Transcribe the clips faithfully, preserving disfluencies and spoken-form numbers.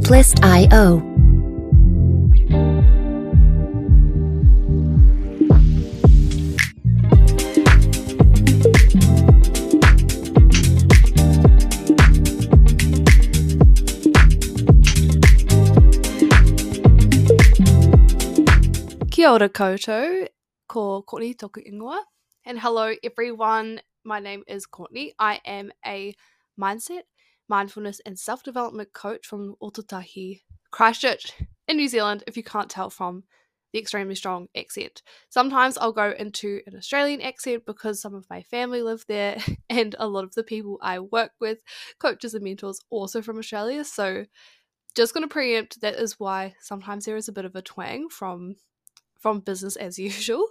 with List dot i o. Kia ora koutou, ko Courtney toku ingoa, and hello everyone, my name is Courtney. I am a mindset, mindfulness and self-development coach from Ototahi Christchurch in New Zealand, if you can't tell from the extremely strong accent. Sometimes I'll go into an Australian accent because some of my family live there and a lot of the people I work with, coaches and mentors, also from Australia, so just going to preempt that is why sometimes there is a bit of a twang from from business as usual.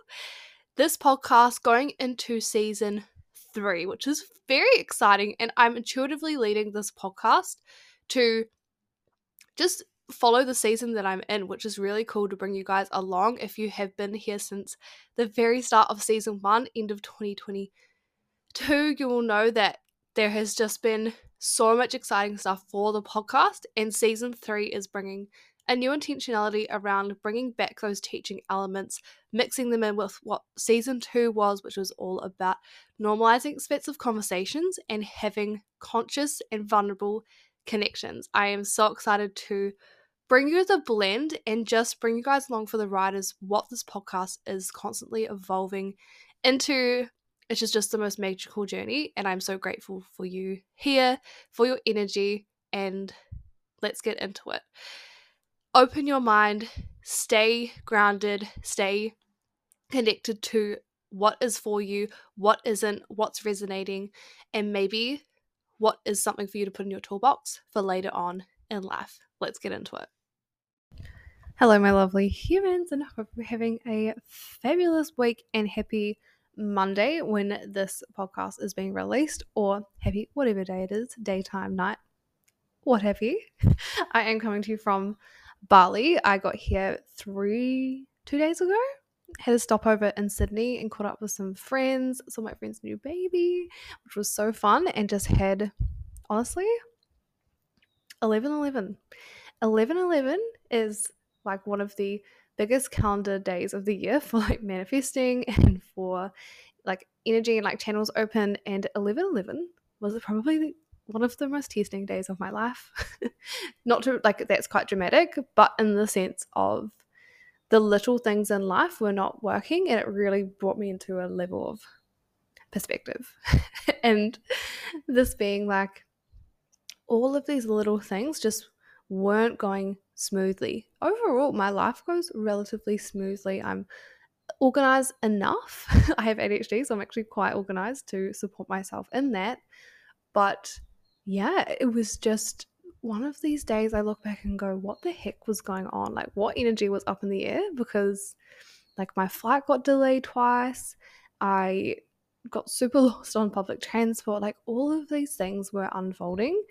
This podcast going into season three, which is very exciting, and I'm intuitively leading this podcast to just follow the season that I'm in, which is really cool to bring you guys along. If you have been here since the very start of season one, end of twenty twenty-two, you will know that there has just been so much exciting stuff for the podcast, and season three is bringing a new intentionality around bringing back those teaching elements, mixing them in with what season two was, which was all about normalizing expansive conversations and having conscious and vulnerable connections. I am so excited to bring you the blend and just bring you guys along for the ride as what this podcast is constantly evolving into. It's just, just the most magical journey, and I'm so grateful for you here, for your energy, and let's get into it. Open your mind, stay grounded, stay connected to what is for you, what isn't, what's resonating, and maybe what is something for you to put in your toolbox for later on in life. Let's get into it. Hello, my lovely humans, and I hope you're having a fabulous week and happy Monday when this podcast is being released, or happy whatever day it is, daytime, night, what have you. I am coming to you from Bali. I got here three, two days ago, had a stopover in Sydney and caught up with some friends, saw my friend's new baby, which was so fun, and just had, honestly, eleven eleven. eleven eleven is like one of the biggest calendar days of the year for like manifesting and for like energy and like channels open, and eleven eleven was probably the one of the most testing days of my life. Not to, like, that's quite dramatic, but in the sense of the little things in life were not working, and it really brought me into a level of perspective. And this being like all of these little things just weren't going smoothly. Overall, my life goes relatively smoothly. I'm organized enough. I have A D H D, so I'm actually quite organized to support myself in that. But yeah, it was just one of these days I look back and go, what the heck was going on? Like, what energy was up in the air? Because like my flight got delayed twice. I got super lost on public transport. Like, all of these things were unfolding,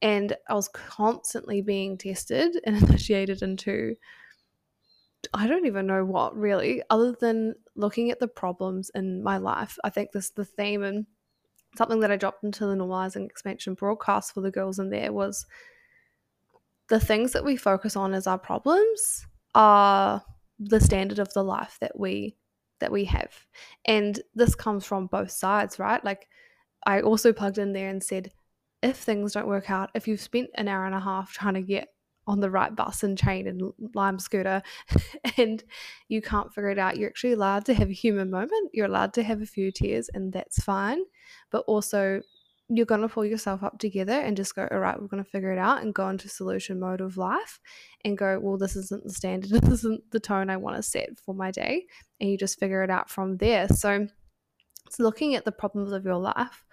and I was constantly being tested and initiated into, I don't even know what really, other than looking at the problems in my life. I think this is the theme, and something that I dropped into the Normalizing Expansion broadcast for the girls in there was the things that we focus on as our problems are the standard of the life that we that we have. And this comes from both sides, right? Like, I also plugged in there and said, if things don't work out, if you've spent an hour and a half trying to get on the right bus and train and lime scooter and you can't figure it out, you're actually allowed to have a human moment. You're allowed to have a few tears, and that's fine. But also, you're going to pull yourself up together and just go, all right, we're going to figure it out, and go into solution mode of life and go, well, this isn't the standard. This isn't the tone I want to set for my day. And you just figure it out from there. So it's looking at the problems of your life.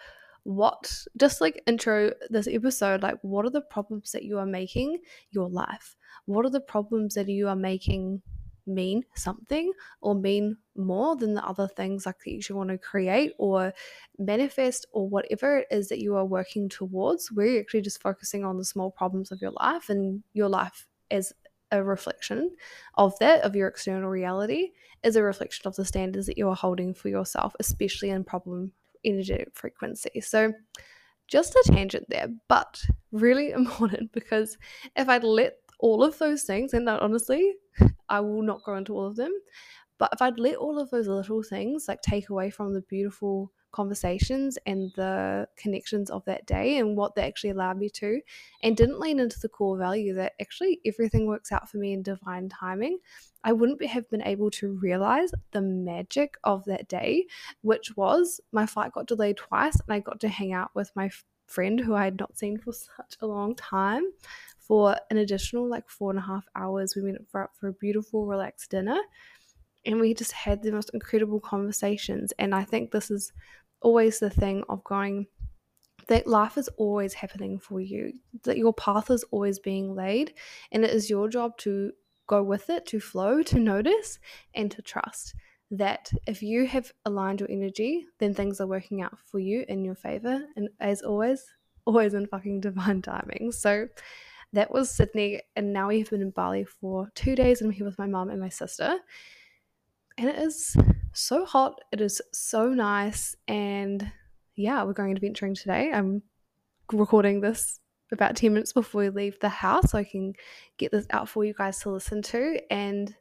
What, just like intro this episode, like, what are the problems that you are making your life? What are the problems that you are making mean something, or mean more than the other things like that you should want to create or manifest, or whatever it is that you are working towards, where you're actually just focusing on the small problems of your life, and your life as a reflection of that, of your external reality, is a reflection of the standards that you are holding for yourself, especially in problem energetic frequency. So Just a tangent there, but really important, because if I'd let all of those things, and honestly, I will not go into all of them, but if I'd let all of those little things like take away from the beautiful conversations and the connections of that day and what they actually allowed me to, and didn't lean into the core value that actually everything works out for me in divine timing, I wouldn't be, have been able to realize the magic of that day, which was my flight got delayed twice and I got to hang out with my friend who I had not seen for such a long time for an additional like four and a half hours. We went up for a beautiful relaxed dinner and we just had the most incredible conversations. And I think this is always the thing of going, that life is always happening for you, that your path is always being laid, and it is your job to go with it, to flow, to notice, and to trust that if you have aligned your energy, then things are working out for you in your favor, and as always, always in fucking divine timing. So that was Sydney, and now we've been in Bali for two days and I'm here with my mum and my sister, and it is so hot, it is so nice, and yeah, we're going adventuring today. I'm recording this about ten minutes before we leave the house so I can get this out for you guys to listen to, and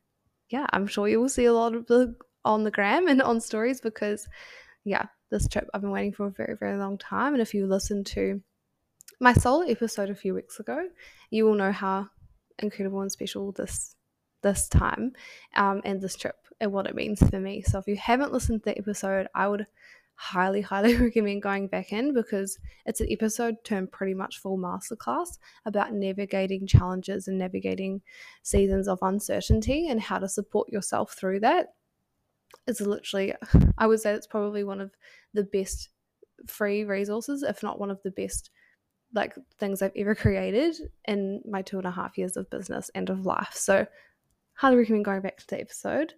yeah, I'm sure you will see a lot of the on the gram and on stories, because yeah, this trip I've been waiting for a very, very long time. And if you listen to my solo episode a few weeks ago, you will know how incredible and special this this time um, and this trip and what it means for me. So if you haven't listened to the episode, I would highly, highly recommend going back in, because it's an episode turned pretty much full masterclass about navigating challenges and navigating seasons of uncertainty and how to support yourself through that. It's literally, I would say it's probably one of the best free resources, if not one of the best like things I've ever created in my two and a half years of business and of life. So highly recommend going back to the episode.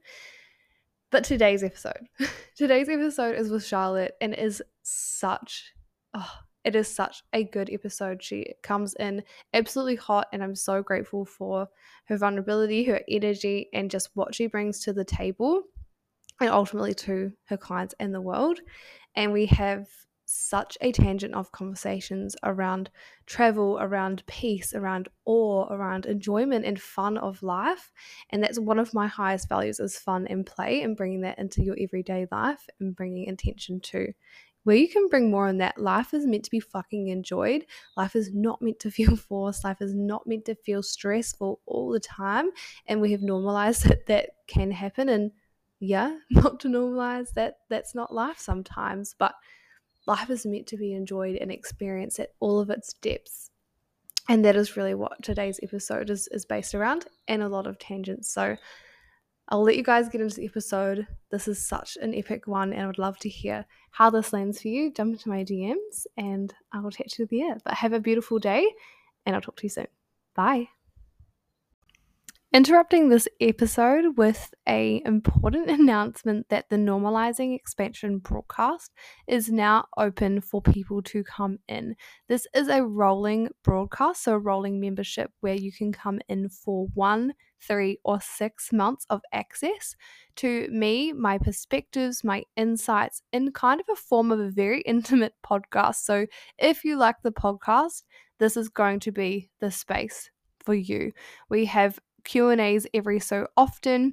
But today's episode, today's episode is with Charlotte, and is such, oh, it is such a good episode. She comes in absolutely hot, and I'm so grateful for her vulnerability, her energy, and just what she brings to the table, and ultimately to her clients and the world. And we have such a tangent of conversations around travel, around peace, around awe, around enjoyment and fun of life. And that's one of my highest values, is fun and play, and bringing that into your everyday life and bringing intention to where you can bring more on that. Life is meant to be fucking enjoyed. Life is not meant to feel forced. Life is not meant to feel stressful all the time, and we have normalized that that can happen. And yeah, not to normalize that that's not life sometimes, but life is meant to be enjoyed and experienced at all of its depths. And that is really what today's episode is, is based around, and a lot of tangents. So I'll let you guys get into the episode. This is such an epic one, and I would love to hear how this lands for you. Jump into my D Ms and I will catch you there. But have a beautiful day, and I'll talk to you soon. Bye. Interrupting this episode with an important announcement that the Normalizing Expansion broadcast is now open for people to come in. This is a rolling broadcast, so a rolling membership where you can come in for one, three, or six months of access to me, my perspectives, my insights, in kind of a form of a very intimate podcast. So if you like the podcast, this is going to be the space for you. We have Q and A's every so often.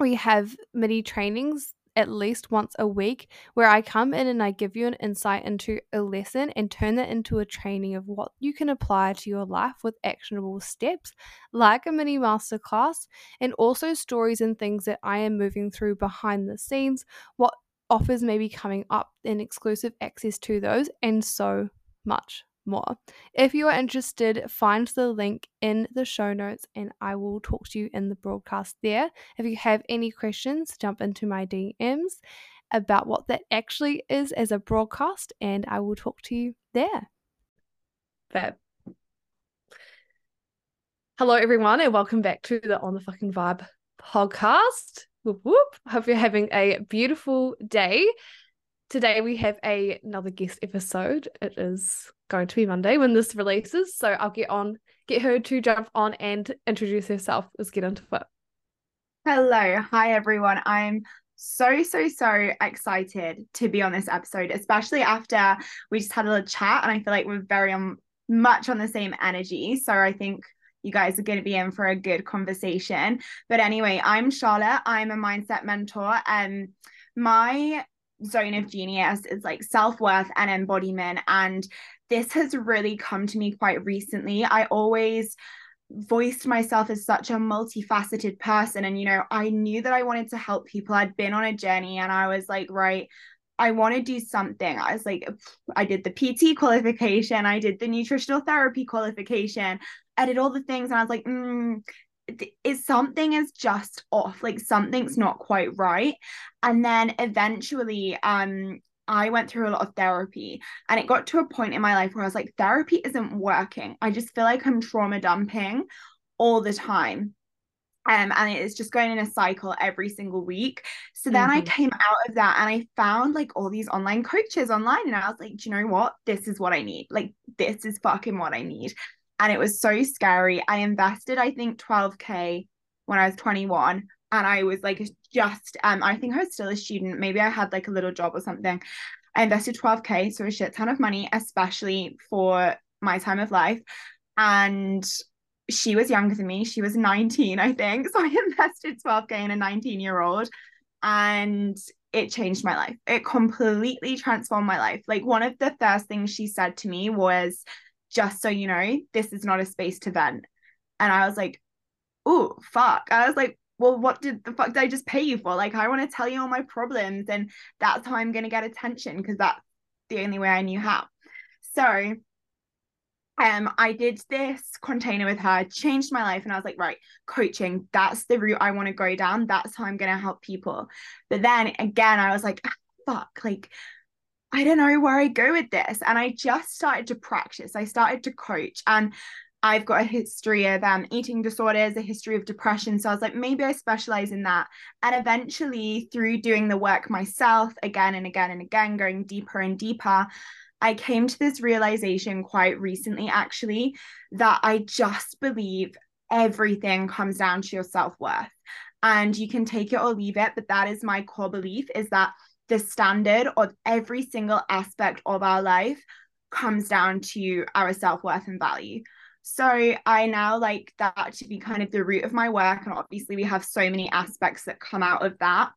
We have mini trainings at least once a week where I come in and I give you an insight into a lesson and turn that into a training of what you can apply to your life with actionable steps, like a mini masterclass, and also stories and things that I am moving through behind the scenes, what offers may be coming up, and exclusive access to those, and so much more. If you are interested, find the link in the show notes and I will talk to you in the broadcast there. If you have any questions, jump into my D Ms about what that actually is as a broadcast, and I will talk to you there. Fab. Hello everyone, and welcome back to the On the F*ckn Vibe podcast. Whoop whoop. Hope you're having a beautiful day. Today we have a, another guest episode. It is going to be Monday when this releases, so I'll get on, get her to jump on and introduce herself. Let's get into it. Hello, hi everyone. I'm so, so, so excited to be on this episode, especially after we just had a little chat, and I feel like we're very on, much on the same energy. So I think you guys are going to be in for a good conversation. But anyway, I'm Charlotte. I'm a mindset mentor, and my zone of genius is like self-worth and embodiment. And this has really come to me quite recently. I always voiced myself as such a multifaceted person. And, you know, I knew that I wanted to help people. I'd been on a journey, and I was like, right, I want to do something. I was like, I did the P T qualification. I did the nutritional therapy qualification. I did all the things. And I was like, mm, is something is just off. Like something's not quite right. And then eventually, um, I went through a lot of therapy, and it got to a point in my life where I was like, therapy isn't working. I just feel like I'm trauma dumping all the time. Um, and it's just going in a cycle every single week. So then mm-hmm. I came out of that, and I found like all these online coaches online, and I was like, do you know what? This is what I need. Like, this is fucking what I need. And it was so scary. I invested, I think, twelve K when I was twenty-one. And I was like, just, um, I think I was still a student. Maybe I had like a little job or something. I invested twelve K, so a shit ton of money, especially for my time of life. And she was younger than me. She was nineteen, I think. So I invested twelve K in a nineteen year old, and it changed my life. It completely transformed my life. Like, one of the first things she said to me was, just so you know, this is not a space to vent. And I was like, oh, fuck. I was like, well, what did the fuck did I just pay you for? Like, I want to tell you all my problems, and that's how I'm going to get attention, because that's the only way I knew how. So um, I did this container with her, changed my life, and I was like, right, coaching, that's the route I want to go down. That's how I'm going to help people. But then again, I was like, ah, fuck, like, I don't know where I go with this. And I just started to practice. I started to coach, and I've got a history of um, eating disorders, a history of depression. So I was like, maybe I specialize in that. And eventually, through doing the work myself again and again and again, going deeper and deeper, I came to this realization quite recently, actually, that I just believe everything comes down to your self-worth, and you can take it or leave it. But that is my core belief, is that the standard of every single aspect of our life comes down to our self-worth and value. So I now like that to be kind of the root of my work. And obviously we have so many aspects that come out of that.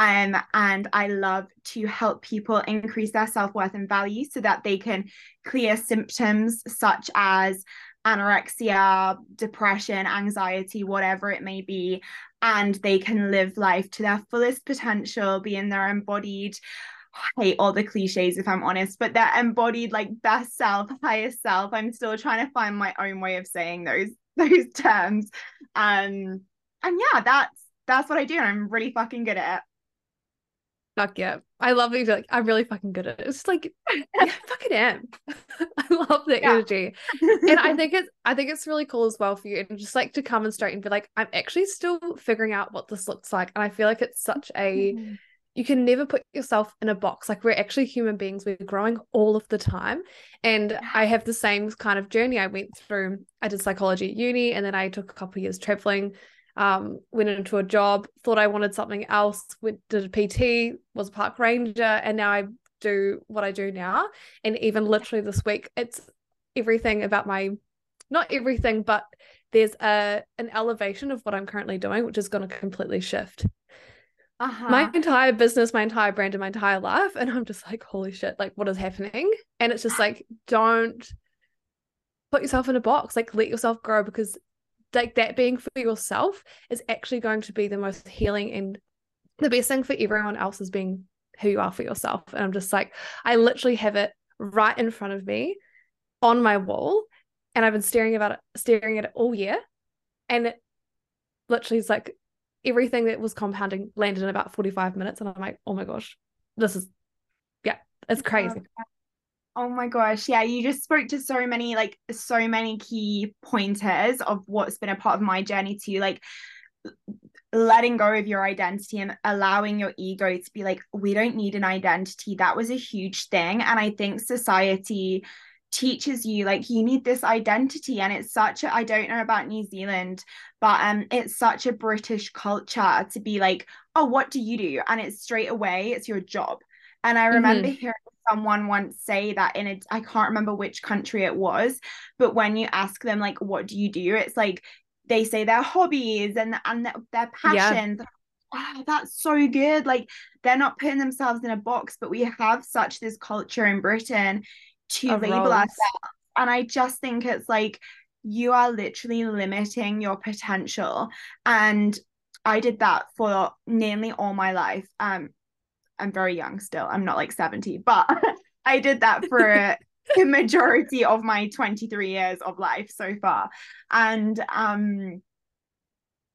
Um, and I love to help people increase their self-worth and value so that they can clear symptoms such as anorexia, depression, anxiety, whatever it may be. And they can live life to their fullest potential, be in their embodied, I hate all the cliches if I'm honest, but their embodied, like, best self, highest self. I'm still trying to find my own way of saying those those terms. Um, and yeah, that's that's what I do, and I'm really fucking good at it. Fuck yeah. I love that you're like, I'm really fucking good at it. It's like, I fucking am. I love the yeah. energy. And I think it's I think it's really cool as well for you, and just like to come and straight and be like, I'm actually still figuring out what this looks like. And I feel like it's such a mm-hmm. you can never put yourself in a box. Like, we're actually human beings. We're growing all of the time. And I have the same kind of journey I went through. I did psychology at uni, and then I took a couple of years traveling, um, went into a job, thought I wanted something else, went, did a P T, was a park ranger. And now I do what I do now. And even literally this week, it's everything about my, not everything, but there's a an elevation of what I'm currently doing, which is going to completely shift. Uh-huh. My entire business, my entire brand, and my entire life. And I'm just like, holy shit, like, what is happening? And it's just like, don't put yourself in a box. Like, let yourself grow, because like that being for yourself is actually going to be the most healing, and the best thing for everyone else is being who you are for yourself. And I'm just like, I literally have it right in front of me on my wall, and I've been staring about it, staring at it all year. And it literally is like, everything that was compounding landed in about forty-five minutes. And I'm like, oh my gosh, this is, yeah, it's crazy. Oh my gosh. Yeah. You just spoke to so many, like so many key pointers of what's been a part of my journey to like letting go of your identity and allowing your ego to be like, we don't need an identity. That was a huge thing. And I think society teaches you, like, you need this identity. And it's such a, I don't know about New Zealand, but um it's such a British culture to be like, oh, what do you do? And it's straight away, it's your job. And I remember mm-hmm. hearing someone once say that in a, I can't remember which country it was, but when you ask them, like, what do you do? It's like, they say their hobbies and, and their passions. Yeah. Wow, that's so good. Like, they're not putting themselves in a box, but we have such this culture in Britain to of label roles. Ourselves. And I just think it's like, you are literally limiting your potential. And I did that for nearly all my life. Um, I'm very young still. I'm not like seventy, but I did that for the majority of my twenty-three years of life so far. And um,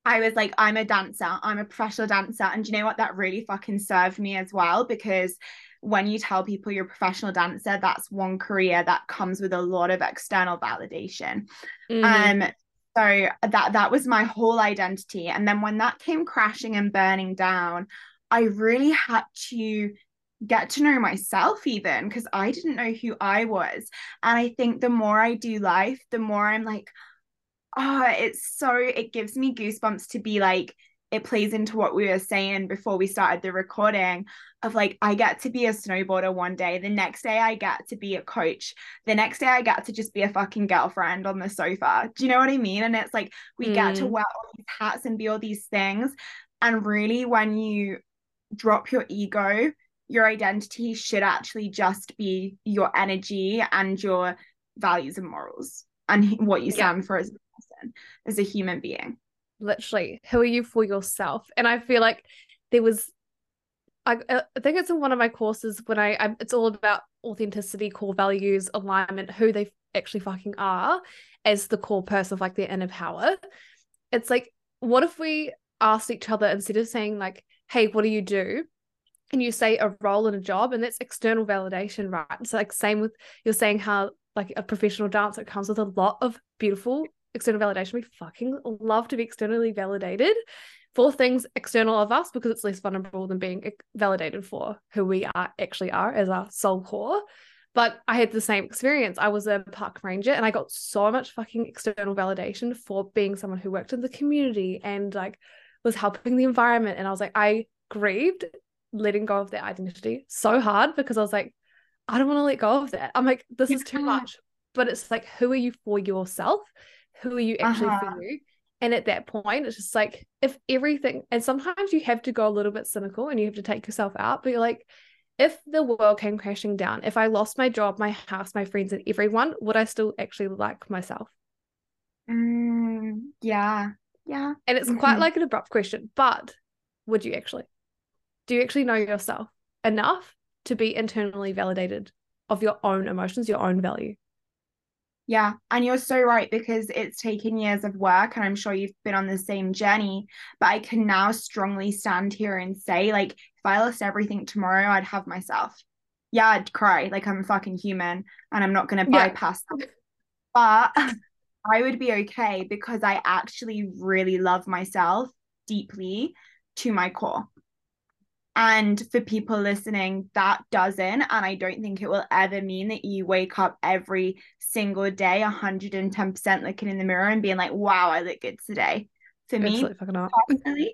I was like, I'm a dancer, I'm a professional dancer. And do you know what? That really fucking served me as well, because when you tell people you're a professional dancer, that's one career that comes with a lot of external validation. Mm-hmm. Um, so that, that was my whole identity. And then when that came crashing and burning down, I really had to get to know myself even, because I didn't know who I was. And I think the more I do life, the more I'm like, oh, it's so, it gives me goosebumps to be like, it plays into what we were saying before we started the recording of like, I get to be a snowboarder one day. The next day I get to be a coach. The next day I get to just be a fucking girlfriend on the sofa. Do you know what I mean? And it's like, we mm. get to wear all these hats and be all these things. And really, when you drop your ego, your identity should actually just be your energy and your values and morals and what you stand yeah. for as a person, as a human being. Literally, who are you for yourself? And I feel like there was, I, I think it's in one of my courses when I, I, it's all about authenticity, core values, alignment, who they actually fucking are as the core person of like their inner power. It's like, what if we asked each other, instead of saying like, hey, what do you do? And you say a role and a job, and that's external validation, right? So like, same with, you're saying how like a professional dancer, it comes with a lot of beautiful external validation. We fucking love to be externally validated for things external of us, because it's less vulnerable than being validated for who we are actually are as our soul core. But I had the same experience. I was a park ranger and I got so much fucking external validation for being someone who worked in the community and like was helping the environment. And I was like, I grieved letting go of that identity so hard, because I was like, I don't want to let go of that. I'm like, this yeah. is too much. But it's like, who are you for yourself? Who are you actually uh-huh. for you? And at that point, it's just like, if everything, and sometimes you have to go a little bit cynical and you have to take yourself out, but you're like, if the world came crashing down, if I lost my job, my house, my friends, and everyone, would I still actually like myself? Mm, yeah. Yeah. And it's mm-hmm. quite like an abrupt question, but would you actually? Do you actually know yourself enough to be internally validated of your own emotions, your own value? Yeah. And you're so right, because it's taken years of work, and I'm sure you've been on the same journey, but I can now strongly stand here and say, like, if I lost everything tomorrow, I'd have myself. Yeah. I'd cry. Like, I'm fucking human and I'm not going to bypass yeah. that. But I would be okay, because I actually really love myself deeply to my core. And for people listening, that doesn't, and I don't think it will ever mean that you wake up every single day one hundred ten percent looking in the mirror and being like, wow, I look good today. For me, personally,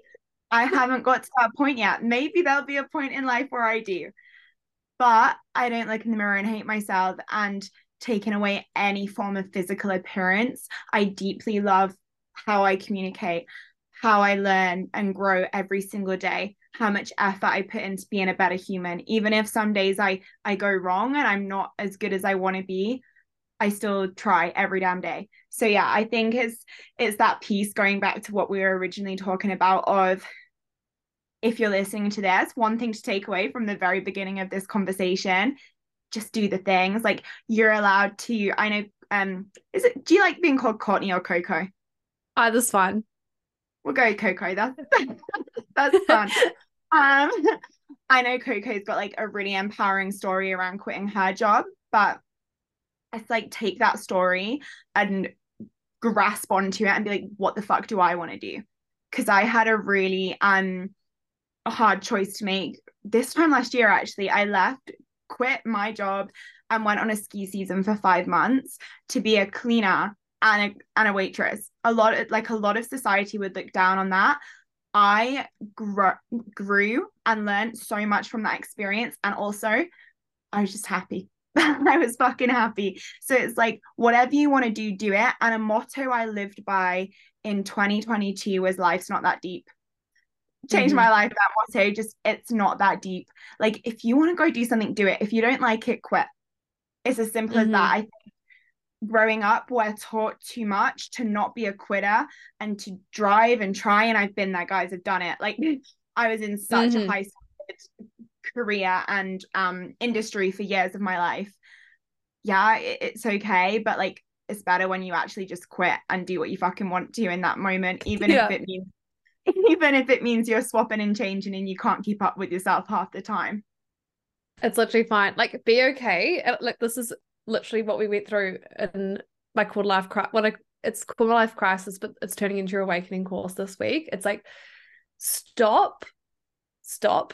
I haven't got to that point yet. Maybe there'll be a point in life where I do, but I don't look in the mirror and hate myself. And taking away any form of physical appearance, I deeply love how I communicate, how I learn and grow every single day, how much effort I put into being a better human. Even if some days I, I go wrong and I'm not as good as I want to be, I still try every damn day. So yeah, I think it's, it's that piece going back to what we were originally talking about of, if you're listening to this, one thing to take away from the very beginning of this conversation, just do the things. Like, you're allowed to, I know, um, is it, do you like being called Courtney or Coco? Uh, that's fine. We'll go Coco. That's that's fun. Um, I know Coco's got like a really empowering story around quitting her job, but it's like, take that story and grasp onto it and be like, what the fuck do I want to do? Because I had a really um hard choice to make this time last year. Actually, I left, quit my job, and went on a ski season for five months to be a cleaner and a, and a waitress. A lot of, like a lot of society would look down on that. I grew, grew and learned so much from that experience. And also I was just happy. I was fucking happy. So it's like, whatever you want to do, do it. And a motto I lived by in twenty twenty-two was life's not that deep. Changed mm-hmm. my life, that motto. Just, it's not that deep. Like, if you want to go do something, do it. If you don't like it, quit. It's as simple mm-hmm. as that. I think growing up, we're taught too much to not be a quitter and to drive and try. And I've been there, guys. I've done it. Like, I was in such mm-hmm. a high career and um industry for years of my life. Yeah, it, it's okay, but like, it's better when you actually just quit and do what you fucking want to in that moment, even yeah. if it means even if it means you're swapping and changing and you can't keep up with yourself half the time. It's literally fine. Like, be okay. Like, this is literally what we went through in my quarter life crisis. Well, it's quarter life crisis, but it's turning into your awakening course this week. It's like, stop, stop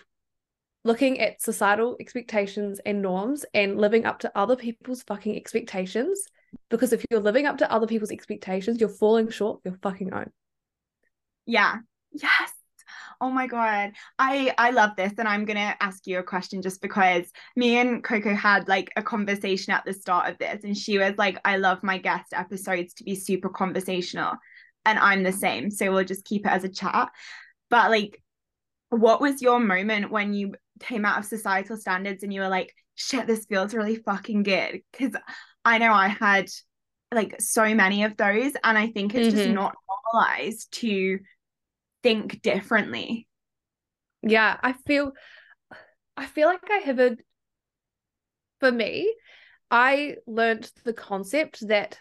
looking at societal expectations and norms and living up to other people's fucking expectations. Because if you're living up to other people's expectations, you're falling short of your fucking own. Yeah. Yes. Oh my God. I, I love this. And I'm going to ask you a question just because me and Coco had like a conversation at the start of this. And she was like, I love my guest episodes to be super conversational. And I'm the same. So we'll just keep it as a chat. But like, what was your moment when you came out of societal standards and you were like, shit, this feels really fucking good? Because I know I had like so many of those. And I think it's mm-hmm. just not normalized to think differently. Yeah, I feel I feel like I have a for me, I learned the concept that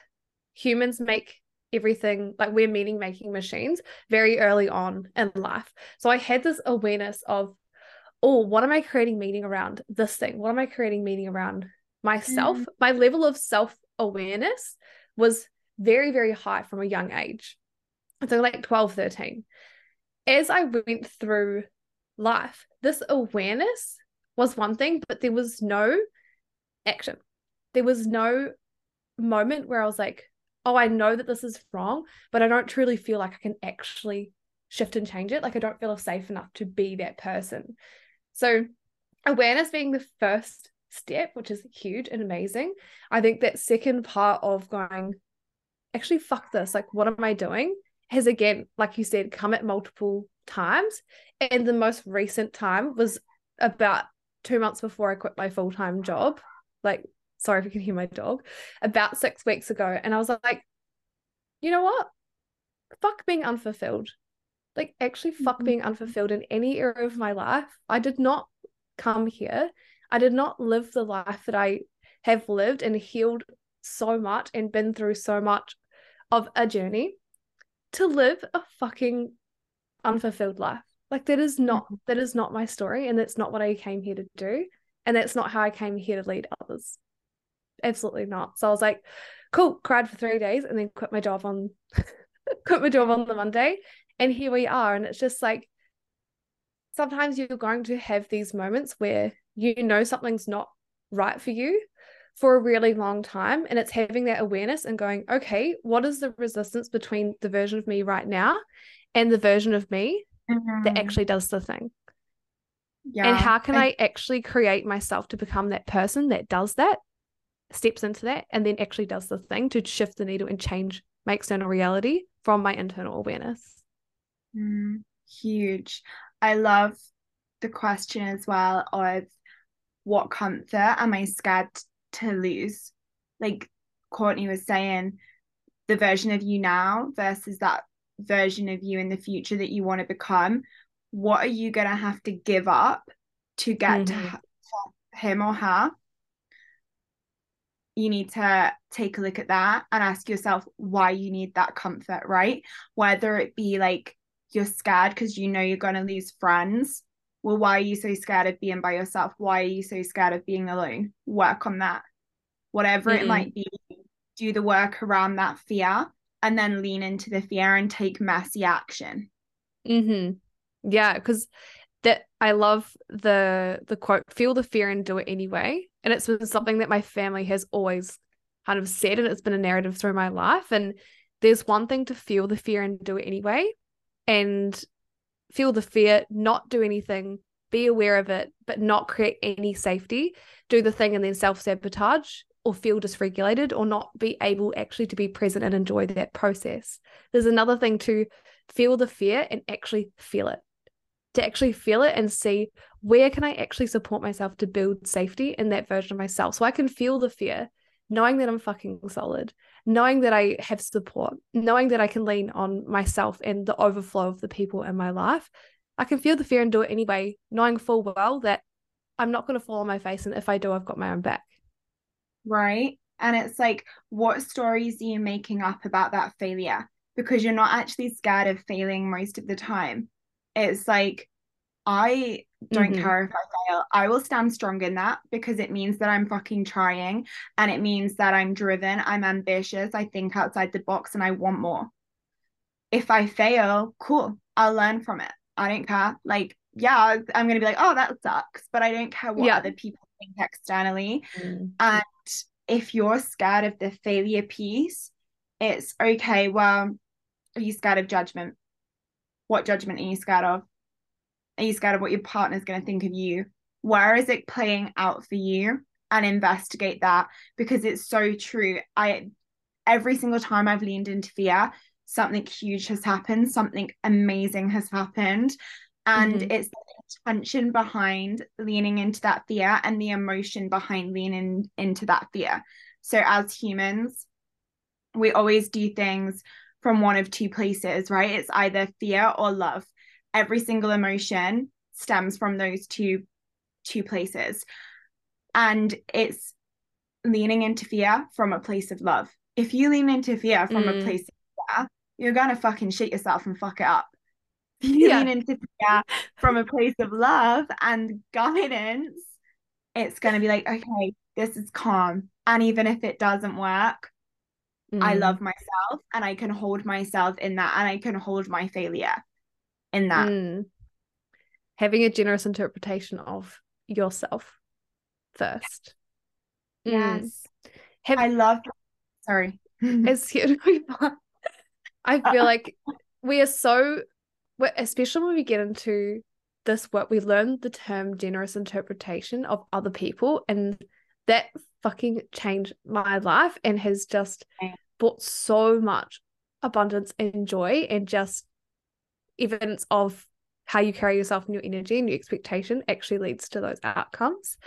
humans make everything, like we're meaning making machines, very early on in life. So I had this awareness of, oh, what am I creating meaning around this thing? What am I creating meaning around myself? Mm. My level of self-awareness was very, very high from a young age. So like twelve, thirteen. As I went through life, this awareness was one thing, but there was no action. There was no moment where I was like, oh, I know that this is wrong, but I don't truly feel like I can actually shift and change it. Like, I don't feel safe enough to be that person. So awareness being the first step, which is huge and amazing. I think that second part of going, actually, fuck this, like, what am I doing? Has, again, like you said, come at multiple times. And the most recent time was about two months before I quit my full-time job. Like, sorry if you can hear my dog, about six weeks ago. And I was like, you know what? Fuck being unfulfilled. Like, actually, fuck mm-hmm. being unfulfilled in any area of my life. I did not come here. I did not live the life that I have lived and healed so much and been through so much of a journey to live a fucking unfulfilled life. Like, that is not, that is not my story. And that's not what I came here to do. And that's not how I came here to lead others. Absolutely not. So I was like, cool, cried for three days and then quit my job on, quit my job on the Monday. And here we are. And it's just like, sometimes you're going to have these moments where you know something's not right for you for a really long time. And it's having that awareness and going, okay, what is the resistance between the version of me right now and the version of me mm-hmm. that actually does the thing? Yeah. And how can I-, I actually create myself to become that person that does that, steps into that, and then actually does the thing to shift the needle and change my external reality from my internal awareness? Mm, huge. I love the question as well of what comfort am I scared to lose? Like Courtney was saying, the version of you now versus that version of you in the future that you want to become. What are you going to have to give up to get mm-hmm. to him or her? You need to take a look at that and ask yourself why you need that comfort, right? Whether it be like you're scared because you know you're going to lose friends. Well, why are you so scared of being by yourself? Why are you so scared of being alone? Work on that. Whatever mm-hmm. it might be, do the work around that fear and then lean into the fear and take messy action. Mm-hmm. Yeah, because that I love the the quote, feel the fear and do it anyway. And it's been something that my family has always kind of said, and it's been a narrative through my life. And there's one thing to feel the fear and do it anyway, and feel the fear, not do anything, be aware of it, but not create any safety, do the thing and then self-sabotage or feel dysregulated or not be able actually to be present and enjoy that process. There's another thing to feel the fear and actually feel it, to actually feel it and see where can I actually support myself to build safety in that version of myself. So I can feel the fear, knowing that I'm fucking solid, knowing that I have support, knowing that I can lean on myself and the overflow of the people in my life. I can feel the fear and do it anyway, knowing full well that I'm not going to fall on my face. And if I do, I've got my own back. Right. And it's like, what stories are you making up about that failure? Because you're not actually scared of failing most of the time. It's like, I don't mm-hmm. care if I fail. I will stand strong in that, because it means that I'm fucking trying, and it means that I'm driven, I'm ambitious, I think outside the box, and I want more. If I fail, cool, I'll learn from it. I don't care. Like, yeah, I'm going to be like, oh, that sucks, but I don't care what yeah. other people think externally. Mm. And if you're scared of the failure piece, it's okay. Well, are you scared of judgment? What judgment are you scared of? Are you scared of what your partner's going to think of you? Where is it playing out for you? And investigate that, because it's so true. I, every single time I've leaned into fear, something huge has happened, something amazing has happened. And mm-hmm. it's the intention behind leaning into that fear and the emotion behind leaning into that fear. So as humans, we always do things from one of two places, right? It's either fear or love. Every single emotion stems from those two, two places. And it's leaning into fear from a place of love. If you lean into fear from mm. a place of fear, you're going to fucking shit yourself and fuck it up. If you yeah. lean into fear from a place of love and guidance, it's going to be like, okay, this is calm. And even if it doesn't work, mm. I love myself, and I can hold myself in that, and I can hold my failure in that. Mm. Having a generous interpretation of yourself first. Yes. yes. Have, I love sorry. It's beautiful. I feel like we are so, especially when we get into this work, we learn the term generous interpretation of other people, and that fucking changed my life and has just brought so much abundance and joy and just evidence of how you carry yourself and your energy and your expectation actually leads to those outcomes.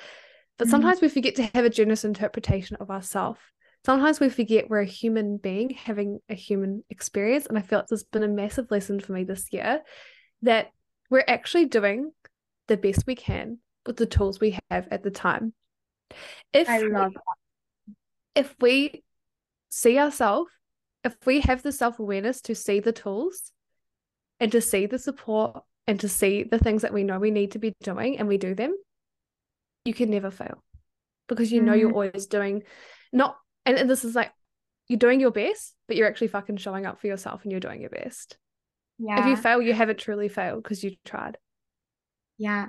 But sometimes mm-hmm. we forget to have a generous interpretation of ourselves. Sometimes we forget we're a human being having a human experience. And I feel like there's been a massive lesson for me this year that we're actually doing the best we can with the tools we have at the time. If I love that. If we see ourselves, if we have the self-awareness to see the tools, and to see the support, and to see the things that we know we need to be doing, and we do them, you can never fail, because you know mm. you're always doing not, and, and this is like, you're doing your best, but you're actually fucking showing up for yourself and you're doing your best. Yeah. If you fail, you haven't truly failed because you tried. Yeah,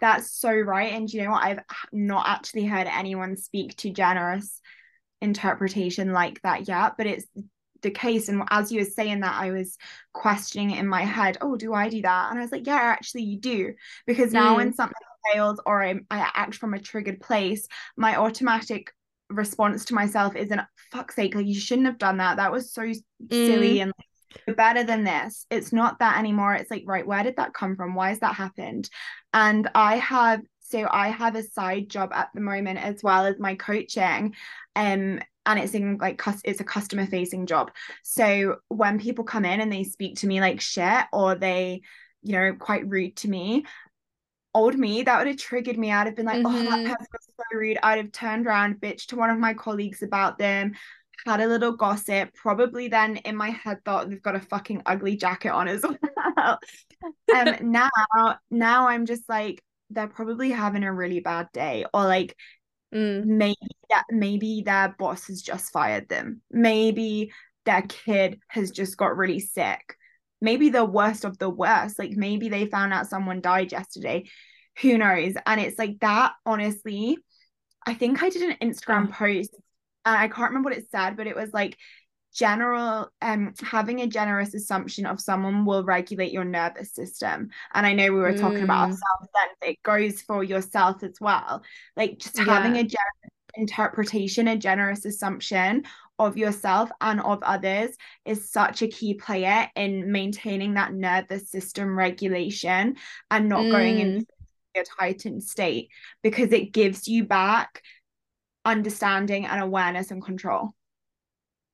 that's so right. And you know what? I've not actually heard anyone speak to generous interpretation like that yet, but it's the case. And as you were saying that, I was questioning it in my head, oh, do I do that? And I was like, yeah, actually you do, because now mm. when something fails or I, I act from a triggered place, my automatic response to myself is, an fuck's sake, like, you shouldn't have done that, that was so mm. silly, and like, you're better than this. It's not that anymore. It's like, right, where did that come from? Why has that happened? And I have so I have a side job at the moment, as well as my coaching, um and it's in like it's a customer facing job. So when people come in and they speak to me like shit, or they, you know, quite rude to me, old me, that would have triggered me. I'd have been like, mm-hmm. oh, that person was so rude. I'd have turned around, bitched to one of my colleagues about them, had a little gossip, probably then in my head thought they've got a fucking ugly jacket on as well. um, now, now I'm just like, they're probably having a really bad day, or like, mm. maybe that maybe their boss has just fired them, maybe their kid has just got really sick, maybe the worst of the worst, like maybe they found out someone died yesterday, who knows. And it's like that, honestly, I think I did an Instagram post. Uh, I can't remember what it said, but it was like general, um, having a generous assumption of someone will regulate your nervous system. And I know we were mm. talking about ourselves then, it goes for yourself as well. Like just yeah. having a generous interpretation, a generous assumption of yourself and of others is such a key player in maintaining that nervous system regulation and not mm. going into a heightened state, because it gives you back understanding and awareness and control.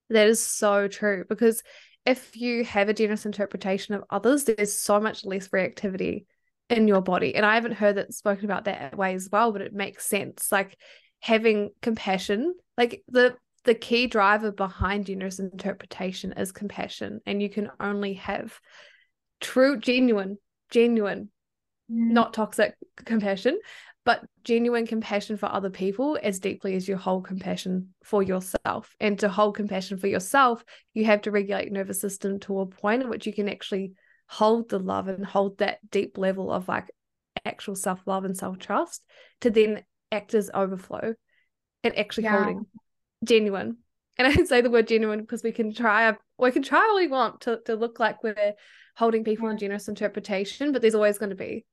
That is so true, because if you have a generous interpretation of others, there's so much less reactivity in your body. And I haven't heard that spoken about that way as well, but it makes sense. Like having compassion, like the the key driver behind generous interpretation is compassion, and you can only have true, genuine, genuine, mm. not toxic compassion, but genuine compassion for other people as deeply as you hold compassion for yourself. And to hold compassion for yourself, you have to regulate your nervous system to a point at which you can actually hold the love and hold that deep level of like actual self-love and self-trust to then act as overflow and actually yeah. holding genuine. And I say the word genuine because we can try we can try all we want to, to look like we're holding people in generous interpretation, but there's always going to be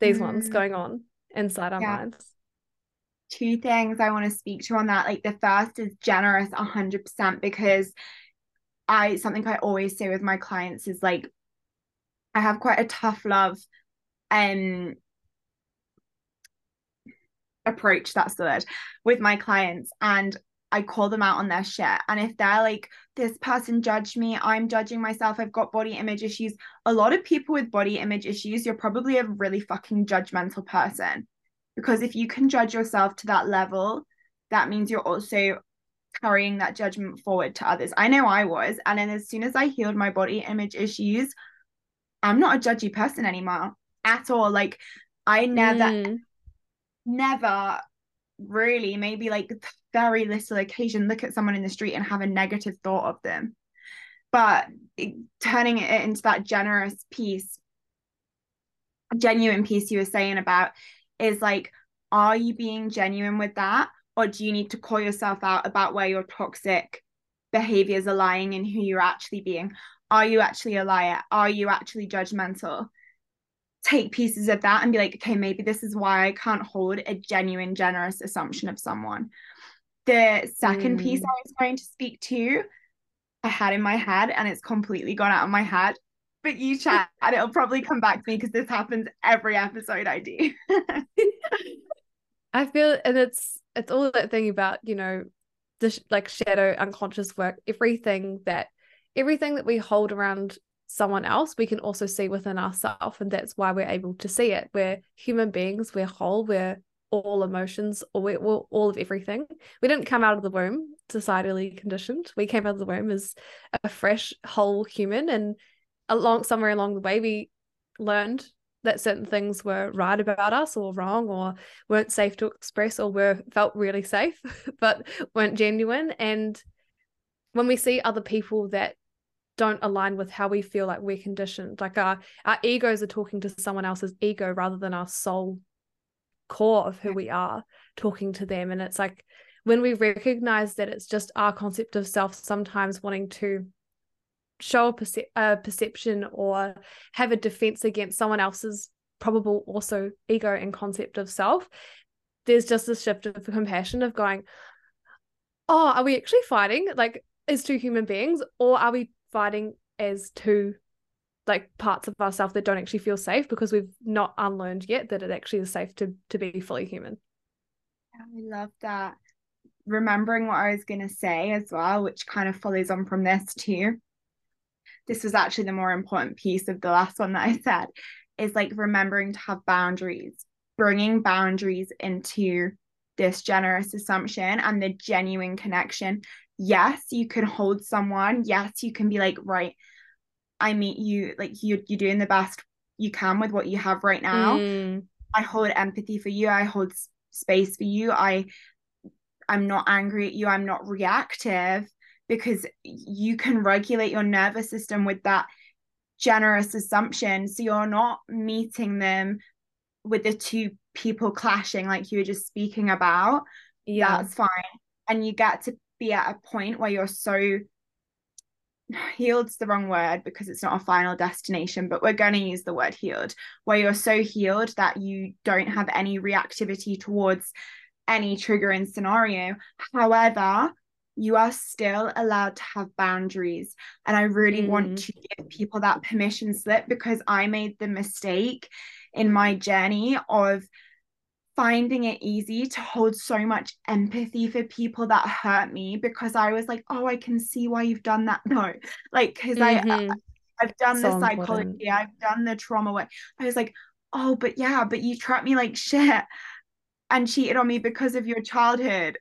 these mm. ones going on inside our yeah. minds. Two things I want to speak to on that. Like the first is generous one hundred percent, because I something I always say with my clients is like I have quite a tough love and um, approach, that's the word, with my clients, and I call them out on their shit. And if they're like, this person judged me, I'm judging myself, I've got body image issues. A lot of people with body image issues, you're probably a really fucking judgmental person, because if you can judge yourself to that level, that means you're also carrying that judgment forward to others. I know I was. And then as soon as I healed my body image issues, I'm not a judgy person anymore at all. Like I never mm. never really, maybe like very little occasion, look at someone in the street and have a negative thought of them. But it, turning it into that generous piece, genuine piece you were saying about, is like, are you being genuine with that, or do you need to call yourself out about where your toxic behaviors are lying and who you're actually being? Are you actually a liar? Are you actually judgmental? Take pieces of that and be like, okay, maybe this is why I can't hold a genuine, generous assumption of someone. The second mm. piece I was going to speak to, I had in my head, and it's completely gone out of my head, but you chat and it'll probably come back to me, because this happens every episode I do. I feel, and it's it's all that thing about, you know, the sh- like shadow unconscious work, everything that everything that we hold around someone else, we can also see within ourselves, and that's why we're able to see it. We're human beings, we're whole, we're all emotions, or we're, we're all of everything. We didn't come out of the womb societally conditioned. We came out of the womb as a fresh, whole human, and along somewhere along the way we learned that certain things were right about us or wrong, or weren't safe to express, or were felt really safe but weren't genuine. And when we see other people that don't align with how we feel like we're conditioned, like our our egos are talking to someone else's ego rather than our soul core of who we are talking to them. And it's like when we recognize that it's just our concept of self sometimes wanting to show a, perce- a perception or have a defense against someone else's probable also ego and concept of self, there's just this shift of compassion of going, oh, are we actually fighting like as two human beings, or are we fighting as two like parts of ourselves that don't actually feel safe because we've not unlearned yet that it actually is safe to to be fully human? I love that. Remembering what I was going to say as well, which kind of follows on from this too, this was actually the more important piece of the last one that I said, is like remembering to have boundaries, bringing boundaries into this generous assumption and the genuine connection. Yes, you can hold someone. Yes, you can be like, right, I meet you, like you, you're doing the best you can with what you have right now. Mm. I hold empathy for you. I hold space for you. I, I'm not angry at you. I'm not reactive, because you can regulate your nervous system with that generous assumption. So you're not meeting them with the two people clashing, like you were just speaking about, yeah, that's fine. And you get to be at a point where you're so healed's the wrong word because it's not a final destination, but we're going to use the word healed, where you're so healed that you don't have any reactivity towards any triggering scenario. However, you are still allowed to have boundaries, and I really mm. want to give people that permission slip, because I made the mistake in my journey of finding it easy to hold so much empathy for people that hurt me, because I was like, oh, I can see why you've done that. No, like, because mm-hmm. I, I've done so the psychology, important. I've done the trauma work. I was like, oh, but yeah, but you trapped me like shit and cheated on me because of your childhood.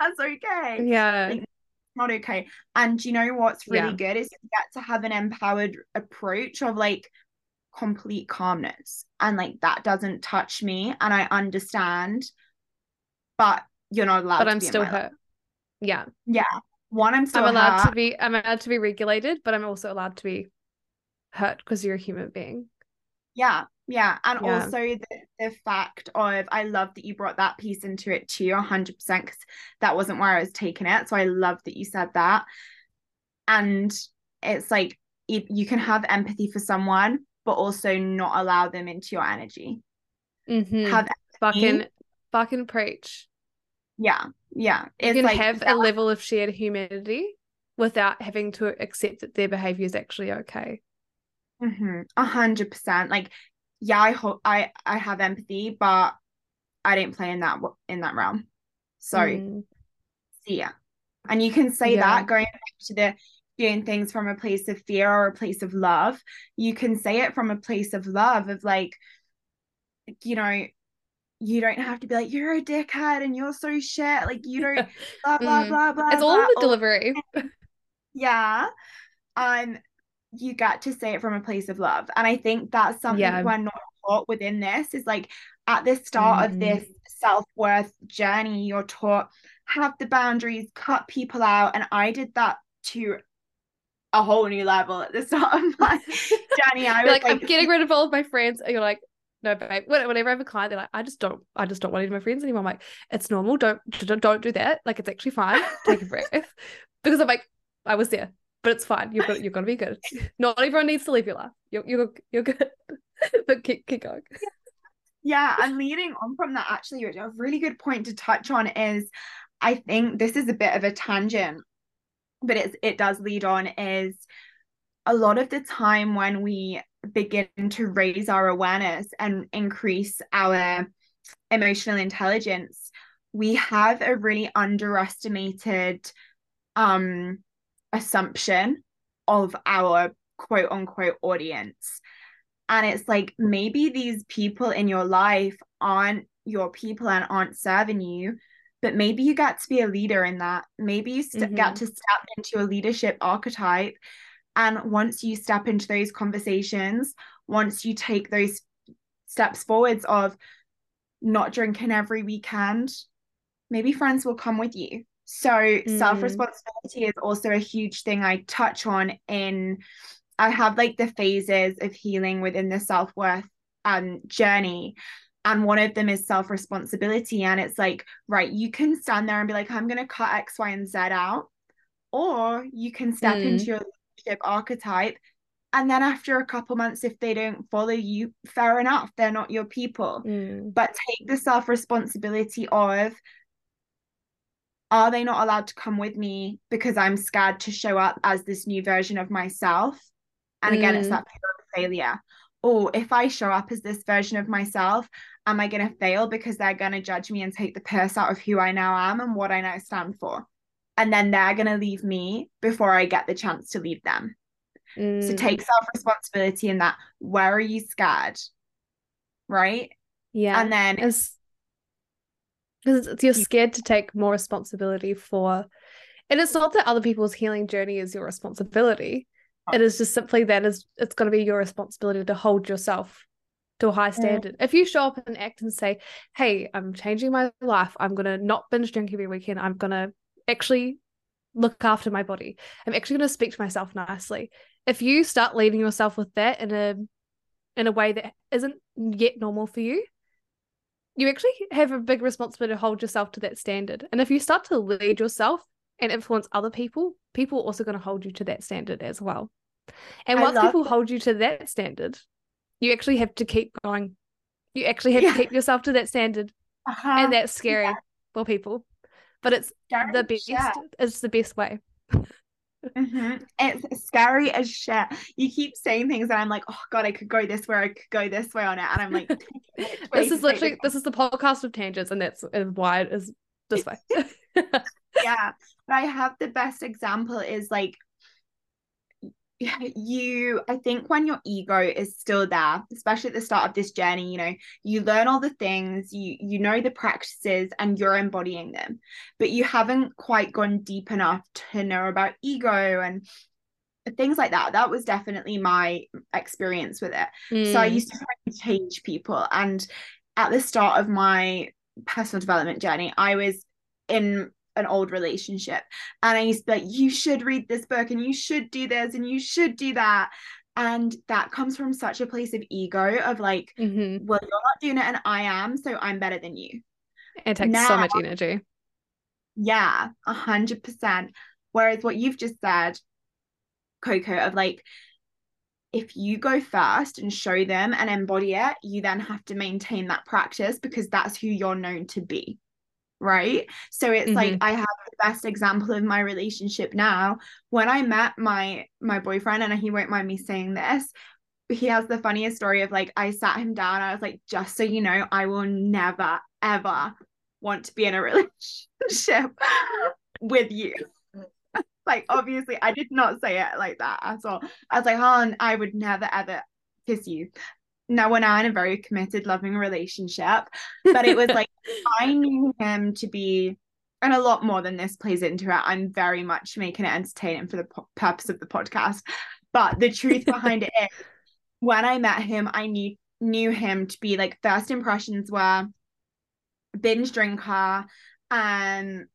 That's okay. Yeah. Like, not okay. And you know what's really yeah. good is you get to have an empowered approach of like complete calmness and like, that doesn't touch me and I understand, but you're not allowed but to I'm be still hurt life. yeah yeah one I'm still I'm allowed hurt. to be I'm allowed to be regulated, but I'm also allowed to be hurt because you're a human being. Yeah. Yeah. And yeah. also the, the fact of, I love that you brought that piece into it too, one hundred percent, because that wasn't where I was taking it. So I love that you said that. And it's like, if you can have empathy for someone, but also not allow them into your energy. Mm-hmm. Have fucking, fucking preach. Yeah. Yeah. It's you can like, have that- a level of shared humanity without having to accept that their behavior is actually okay. A hundred percent. Like, yeah, I hope I, I have empathy, but I didn't play in that in that realm. So, mm. see ya. And you can say yeah. that going back to the doing things from a place of fear or a place of love. You can say it from a place of love of like, you know, you don't have to be like, you're a dickhead and you're so shit. Like, you don't blah blah mm. blah blah. It's blah, all in the delivery. Yeah. Um. You get to say it from a place of love. And I think that's something yeah. we're not taught within this, is like at the start mm-hmm. of this self-worth journey, you're taught have the boundaries, cut people out. And I did that to a whole new level at the start of my journey. I was like, like, I'm getting rid of all of my friends. And you're like, no, babe, whenever I have a client, they're like, I just don't, I just don't want any of my friends anymore. I'm like, it's normal. Don't, don't, don't do that. Like, it's actually fine. Take a breath. Because I'm like, I was there. But it's fine. You're gonna, you're gonna be good. Not everyone needs to leave your life. You're you're you're good. But keep keep going. Yeah, and leading on from that, actually, a really good point to touch on is, I think this is a bit of a tangent, but it's it does lead on is a lot of the time when we begin to raise our awareness and increase our emotional intelligence, we have a really underestimated um. assumption of our quote unquote audience. And it's like, maybe these people in your life aren't your people and aren't serving you, but maybe you get to be a leader in that. Maybe you st- mm-hmm. get to step into a leadership archetype. And once you step into those conversations, once you take those steps forwards of not drinking every weekend, maybe friends will come with you. So mm-hmm. self-responsibility is also a huge thing I touch on in, I have like the phases of healing within the self-worth um, journey. And one of them is self-responsibility. And it's like, right, you can stand there and be like, I'm going to cut X, Y, and Z out. Or you can step mm-hmm. into your leadership archetype. And then after a couple months, if they don't follow you, fair enough, they're not your people. Mm-hmm. But take the self-responsibility of, are they not allowed to come with me because I'm scared to show up as this new version of myself? And again, mm. it's that fear of failure. Or if I show up as this version of myself, am I going to fail because they're going to judge me and take the piss out of who I now am and what I now stand for? And then they're going to leave me before I get the chance to leave them. Mm. So take self-responsibility in that. Where are you scared? Right? Yeah. And then... It's- Because you're scared to take more responsibility for, and it's not that other people's healing journey is your responsibility. It is just simply that is it's going to be your responsibility to hold yourself to a high standard. Yeah. If you show up and act and say, hey, I'm changing my life. I'm going to not binge drink every weekend. I'm going to actually look after my body. I'm actually going to speak to myself nicely. If you start leading yourself with that in a in a way that isn't yet normal for you, you actually have a big responsibility to hold yourself to that standard. And if you start to lead yourself and influence other people, people are also going to hold you to that standard as well. And once people that. hold you to that standard, you actually have to keep going. You actually have yeah. to keep yourself to that standard. Uh-huh. And that's scary yeah. for people. But it's scary the best. Shit. It's the best way. Mm-hmm. It's scary as shit. You keep saying things and I'm like, oh God, I could go this way, I could go this way on it. And I'm like, this is literally, this is the podcast of tangents, and that's why it is this way. Yeah. But I have the best example is like, you, I think when your ego is still there, especially at the start of this journey, you know, you learn all the things, you you know the practices and you're embodying them, but you haven't quite gone deep enough to know about ego and things like that. That was definitely my experience with it. Mm. So I used to try and teach people. And at the start of my personal development journey, I was in an old relationship, and I used to be like, you should read this book and you should do this and you should do that, and that comes from such a place of ego of like, mm-hmm. well, you're not doing it and I am, so I'm better than you. It takes now, so much energy. Yeah, a hundred percent. Whereas what you've just said, Coco, of like, if you go first and show them and embody it, you then have to maintain that practice because that's who you're known to be. Right. So it's mm-hmm. like, I have the best example of my relationship now. When I met my my boyfriend, and he won't mind me saying this, he has the funniest story of like, I sat him down, I was like, just so you know, I will never ever want to be in a relationship with you. Like, obviously I did not say it like that at all. I was like, oh, I would never ever kiss you. Now we're now in a very committed, loving relationship, but it was like, I knew him to be, and a lot more than this plays into it, I'm very much making it entertaining for the po- purpose of the podcast, but the truth behind it is, when I met him, I knew knew him to be like, first impressions were binge drinker, um,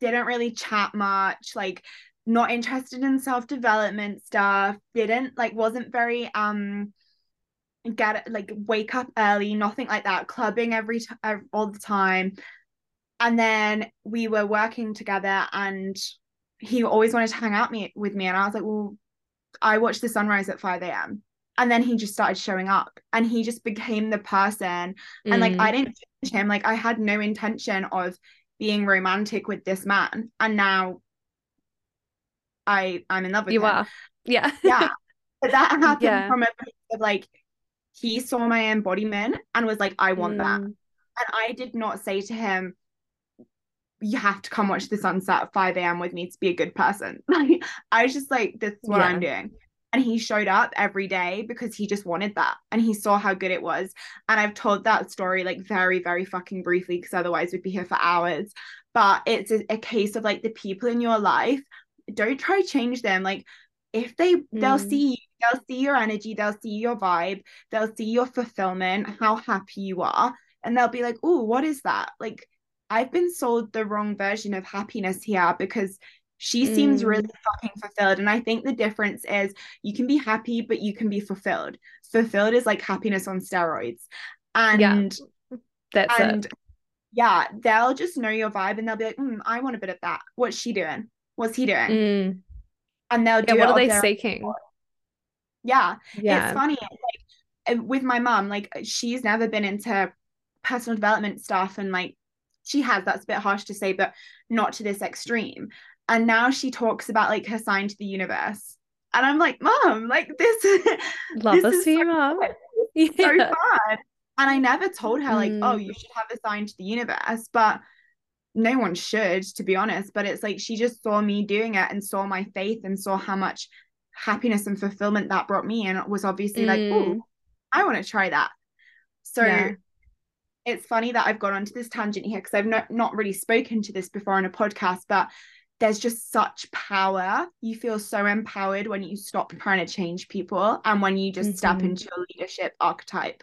didn't really chat much, like not interested in self-development stuff, didn't like, wasn't very um. get like wake up early, nothing like that, clubbing every t- all the time. And then we were working together and he always wanted to hang out me with me, and I was like, well, I watched the sunrise at five a.m. and then he just started showing up and he just became the person. Mm. And like, I didn't change him, like I had no intention of being romantic with this man, and now I I'm in love with you him. Are yeah yeah but that happened yeah. from a place of like, he saw my embodiment and was like, I want mm. that. And I did not say to him, you have to come watch the sunset at five a.m. with me to be a good person. Like, I was just like, this is what yeah. I'm doing. And he showed up every day because he just wanted that. And he saw how good it was. And I've told that story like very, very fucking briefly, because otherwise we'd be here for hours. But it's a, a case of like, the people in your life, don't try to change them. Like, if they, mm. they'll see you. They'll see your energy, they'll see your vibe, they'll see your fulfillment, how happy you are, and they'll be like, oh, what is that? Like, I've been sold the wrong version of happiness here because she mm. seems really fucking fulfilled. And I think the difference is, you can be happy, but you can be fulfilled. Fulfilled is like happiness on steroids. And yeah, that's and it. Yeah, they'll just know your vibe and they'll be like, mm, I want a bit of that. What's she doing? What's he doing? Mm. And they'll do yeah, what are they seeking? Own. Yeah. yeah it's funny, like with my mom, like she's never been into personal development stuff, and like she has, that's a bit harsh to say, but not to this extreme, and now she talks about like her sign to the universe, and I'm like, mom, like this love this is so, mom. Yeah. so fun. And I never told her like, mm. oh, you should have a sign to the universe, but no one should, to be honest. But it's like, she just saw me doing it and saw my faith and saw how much happiness and fulfillment that brought me, and it was obviously mm. like, oh, I want to try that. So yeah. It's funny that I've gone onto this tangent here, because I've not, not really spoken to this before on a podcast, but there's just such power. You feel so empowered when you stop trying to change people and when you just mm-hmm. step into your leadership archetype.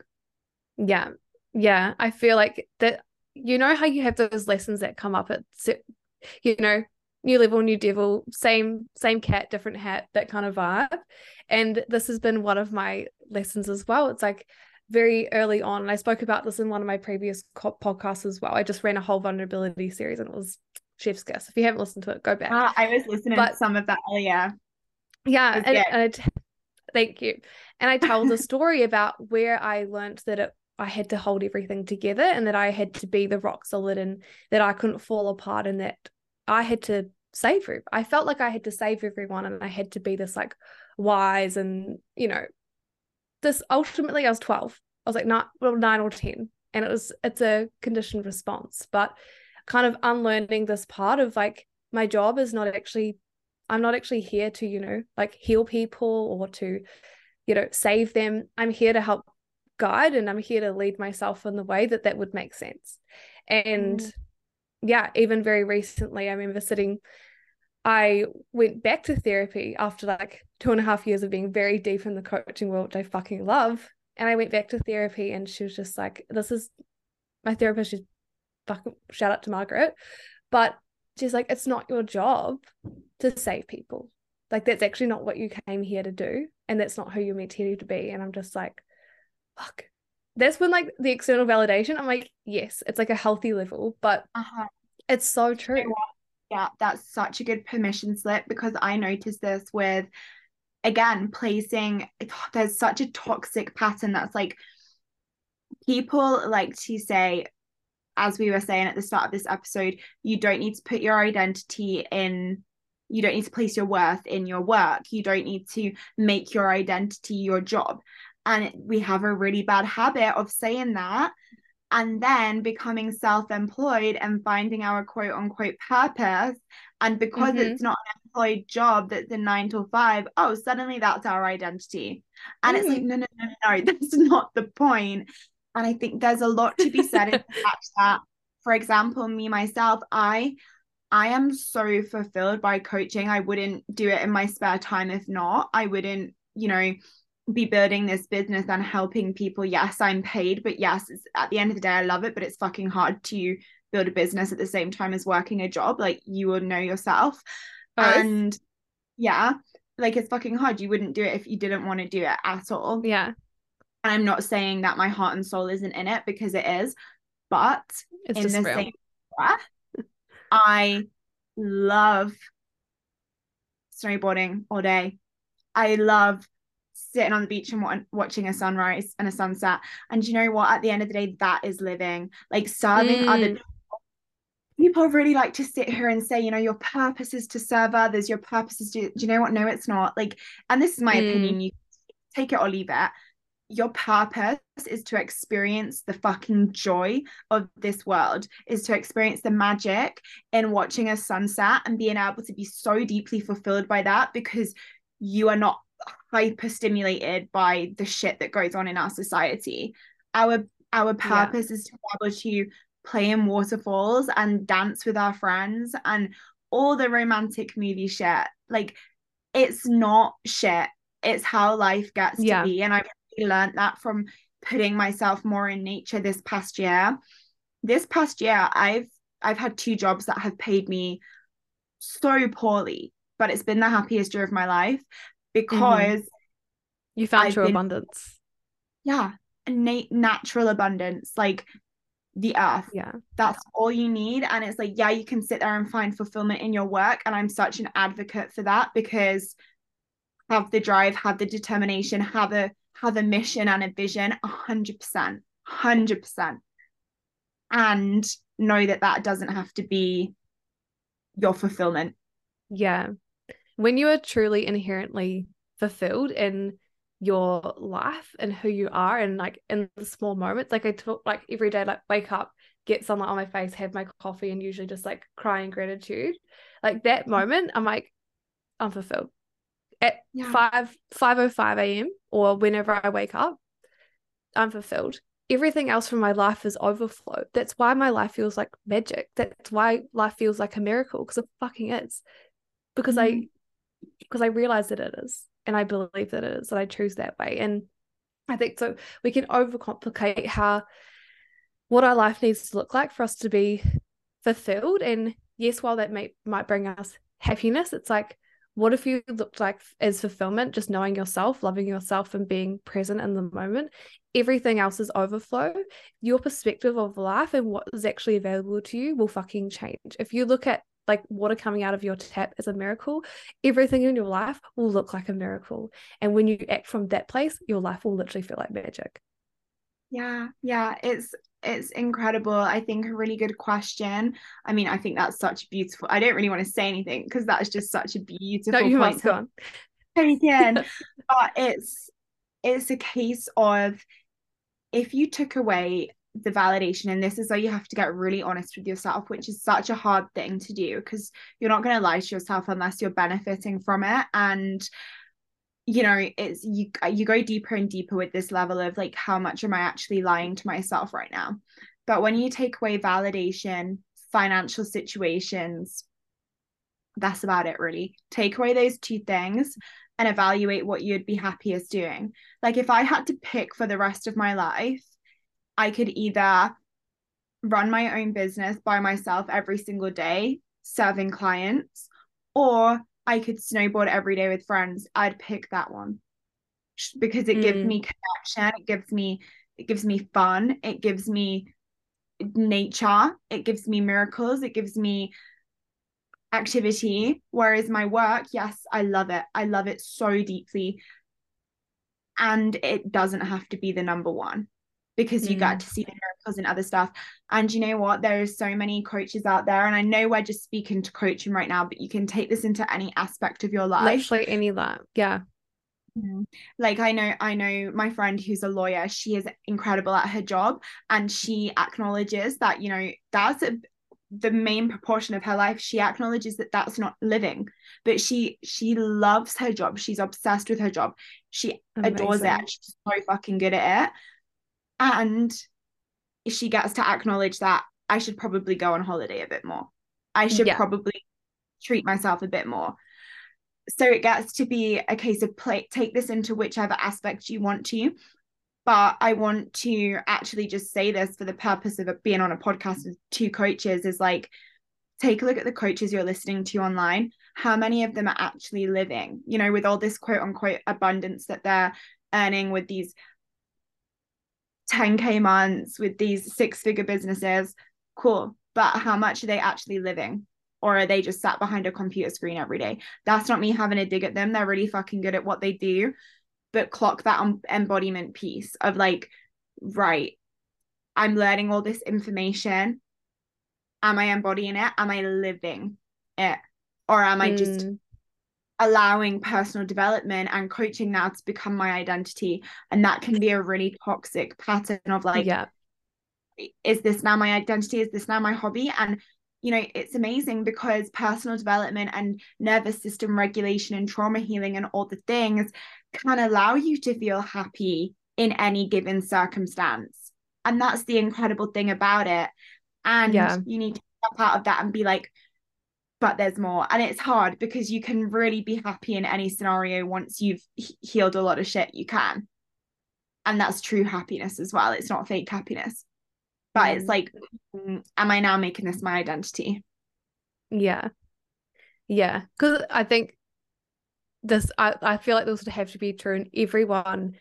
Yeah yeah I feel like that, you know how you have those lessons that come up at, you know, new level, new devil, same same cat, different hat, that kind of vibe. And this has been one of my lessons as well. It's like very early on, and I spoke about this in one of my previous co- podcasts as well. I just ran a whole vulnerability series, and it was chef's kiss. If you haven't listened to it, go back. Uh, I was listening but, to some of that earlier. Yeah, and, and I t- thank you. And I told a story about where I learned that it, I had to hold everything together, and that I had to be the rock solid, and that I couldn't fall apart, and that I had to save her. I felt like I had to save everyone, and I had to be this like wise and, you know, this ultimately I was twelve. I was like nine, well, nine or ten, and it was it's a conditioned response. But kind of unlearning this part of like my job is not actually I'm not actually here to, you know, like heal people or to, you know, save them. I'm here to help guide, and I'm here to lead myself in the way that that would make sense. And mm. yeah, even very recently, I remember sitting, I went back to therapy after like two and a half years of being very deep in the coaching world, which I fucking love. And I went back to therapy, and she was just like, this is my therapist. She's fucking, shout out to Margaret. But she's like, it's not your job to save people. Like, that's actually not what you came here to do. And that's not who you're meant here to be. And I'm just like, fuck. That's when like the external validation, I'm like, yes, it's like a healthy level, but uh-huh. It's so true. Yeah, that's such a good permission slip, because I noticed this with, again, placing, there's such a toxic pattern that's like people like to say, as we were saying at the start of this episode, you don't need to put your identity in, you don't need to place your worth in your work. You don't need to make your identity your job. And we have a really bad habit of saying that, and then becoming self-employed and finding our quote unquote purpose. And because mm-hmm. it's not an employed job that's a nine to five, oh, suddenly that's our identity. And mm. it's like, no, no, no, no, that's not the point. And I think there's a lot to be said in the fact that, for example, me, myself, I, I am so fulfilled by coaching. I wouldn't do it in my spare time. If not, I wouldn't, you know, be building this business and helping people. Yes, I'm paid, but yes, it's, at the end of the day, I love it, but it's fucking hard to build a business at the same time as working a job. Like, you will know yourself. Both. And yeah, like, it's fucking hard. You wouldn't do it if you didn't want to do it at all. Yeah. And I'm not saying that my heart and soul isn't in it, because it is, but it's in the real. Same breath, I love snowboarding all day. I love sitting on the beach and w- watching a sunrise and a sunset. And you know what? At the end of the day, that is living. Like, serving mm. other people. People really like to sit here and say, you know, your purpose is to serve others. Your purpose is to, do you know what? No, it's not. Like, and this is my mm. opinion. You take it or leave it. Your purpose is to experience the fucking joy of this world, is to experience the magic in watching a sunset and being able to be so deeply fulfilled by that, because you are not hyper stimulated by the shit that goes on in our society. Our our purpose yeah. is to be able to play in waterfalls and dance with our friends and all the romantic movie shit. Like, it's not shit, it's how life gets yeah. to be. And I've really learned that from putting myself more in nature this past year this past year I've I've had two jobs that have paid me so poorly, but it's been the happiest year of my life. Because mm-hmm. you found I've your been, abundance. Yeah. Na- natural abundance, like the earth. Yeah. That's all you need. And it's like, yeah, you can sit there and find fulfillment in your work. And I'm such an advocate for that, because have the drive, have the determination, have a have a mission and a vision, a hundred percent, hundred percent. And know that that doesn't have to be your fulfillment. Yeah. When you are truly inherently fulfilled in your life and who you are, and like in the small moments, like I talk, like every day, like wake up, get sunlight on my face, have my coffee, and usually just like cry in gratitude. Like that moment, I'm like, I'm fulfilled at yeah. five, five oh five a.m. or whenever I wake up, I'm fulfilled. Everything else from my life is overflow. That's why my life feels like magic. That's why life feels like a miracle, because it fucking is. Because mm-hmm. I because I realize that it is, and I believe that it is, and I choose that way. And I think so we can overcomplicate how what our life needs to look like for us to be fulfilled, and yes, while that may might bring us happiness, it's like, what if you looked like as fulfillment, just knowing yourself, loving yourself, and being present in the moment? Everything else is overflow. Your perspective of life and what is actually available to you will fucking change. If you look at like water coming out of your tap as a miracle, everything in your life will look like a miracle. And when you act from that place, your life will literally feel like magic. Yeah, yeah, it's it's incredible. I think a really good question. I mean, I think that's such beautiful. I don't really want to say anything because that's just such a beautiful no, you point. Must go on. Again, but it's it's a case of, if you took away the validation, and this is where you have to get really honest with yourself, which is such a hard thing to do because you're not going to lie to yourself unless you're benefiting from it. And you know, it's you you go deeper and deeper with this level of like, how much am I actually lying to myself right now? But when you take away validation, financial situations, that's about it really. Take away those two things and evaluate what you'd be happiest doing. Like, if I had to pick for the rest of my life, I could either run my own business by myself every single day, serving clients, or I could snowboard every day with friends. I'd pick that one because it mm. gives me connection. It gives me, it gives me fun. It gives me nature. It gives me miracles. It gives me activity. Whereas my work, yes, I love it. I love it so deeply. And it doesn't have to be the number one, because you mm. got to see the miracles and other stuff. And you know what? There are so many coaches out there, and I know we're just speaking to coaching right now, but you can take this into any aspect of your life. Literally any life, yeah. Like, I know, I know my friend who's a lawyer, she is incredible at her job, and she acknowledges that, you know, that's a, the main proportion of her life. She acknowledges that that's not living, but she, she loves her job. She's obsessed with her job. She Amazing. adores it. She's so fucking good at it. And she gets to acknowledge that I should probably go on holiday a bit more. I should yeah. probably treat myself a bit more. So it gets to be a case of play, take this into whichever aspect you want to. But I want to actually just say this for the purpose of being on a podcast with two coaches is like, take a look at the coaches you're listening to online. How many of them are actually living, you know, with all this quote unquote abundance that they're earning with these ten K months, with these six figure businesses? Cool. But how much are they actually living? Or are they just sat behind a computer screen every day? That's not me having a dig at them. They're really fucking good at what they do, but clock that embodiment piece of like, right, I'm learning all this information. Am I embodying it? Am I living it? Or am I just mm. allowing personal development and coaching now to become my identity? And that can be a really toxic pattern of like, yeah. is this now my identity? Is this now my hobby? And you know, it's amazing because personal development and nervous system regulation and trauma healing and all the things can allow you to feel happy in any given circumstance. And that's the incredible thing about it. And yeah. you need to step out of that and be like, but there's more. And it's hard because you can really be happy in any scenario once you've he- healed a lot of shit. You can. And that's true happiness as well. It's not fake happiness. But it's like, am I now making this my identity? Yeah. Yeah. Because I think this, I, I feel like this would have to be true. And everyone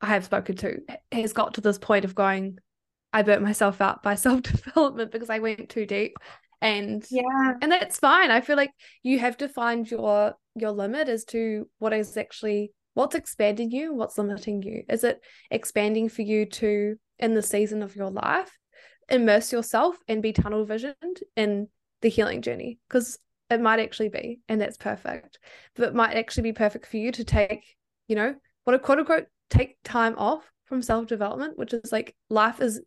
I have spoken to has got to this point of going, I burnt myself out by self-development because I went too deep. And yeah, and that's fine. I feel like you have to find your your limit as to what is actually what's expanding you, what's limiting you. Is it expanding for you to, in the season of your life, immerse yourself and be tunnel visioned in the healing journey? Because it might actually be, and that's perfect. But it might actually be perfect for you to take, you know, what a quote unquote take time off from self-development, which is like, life is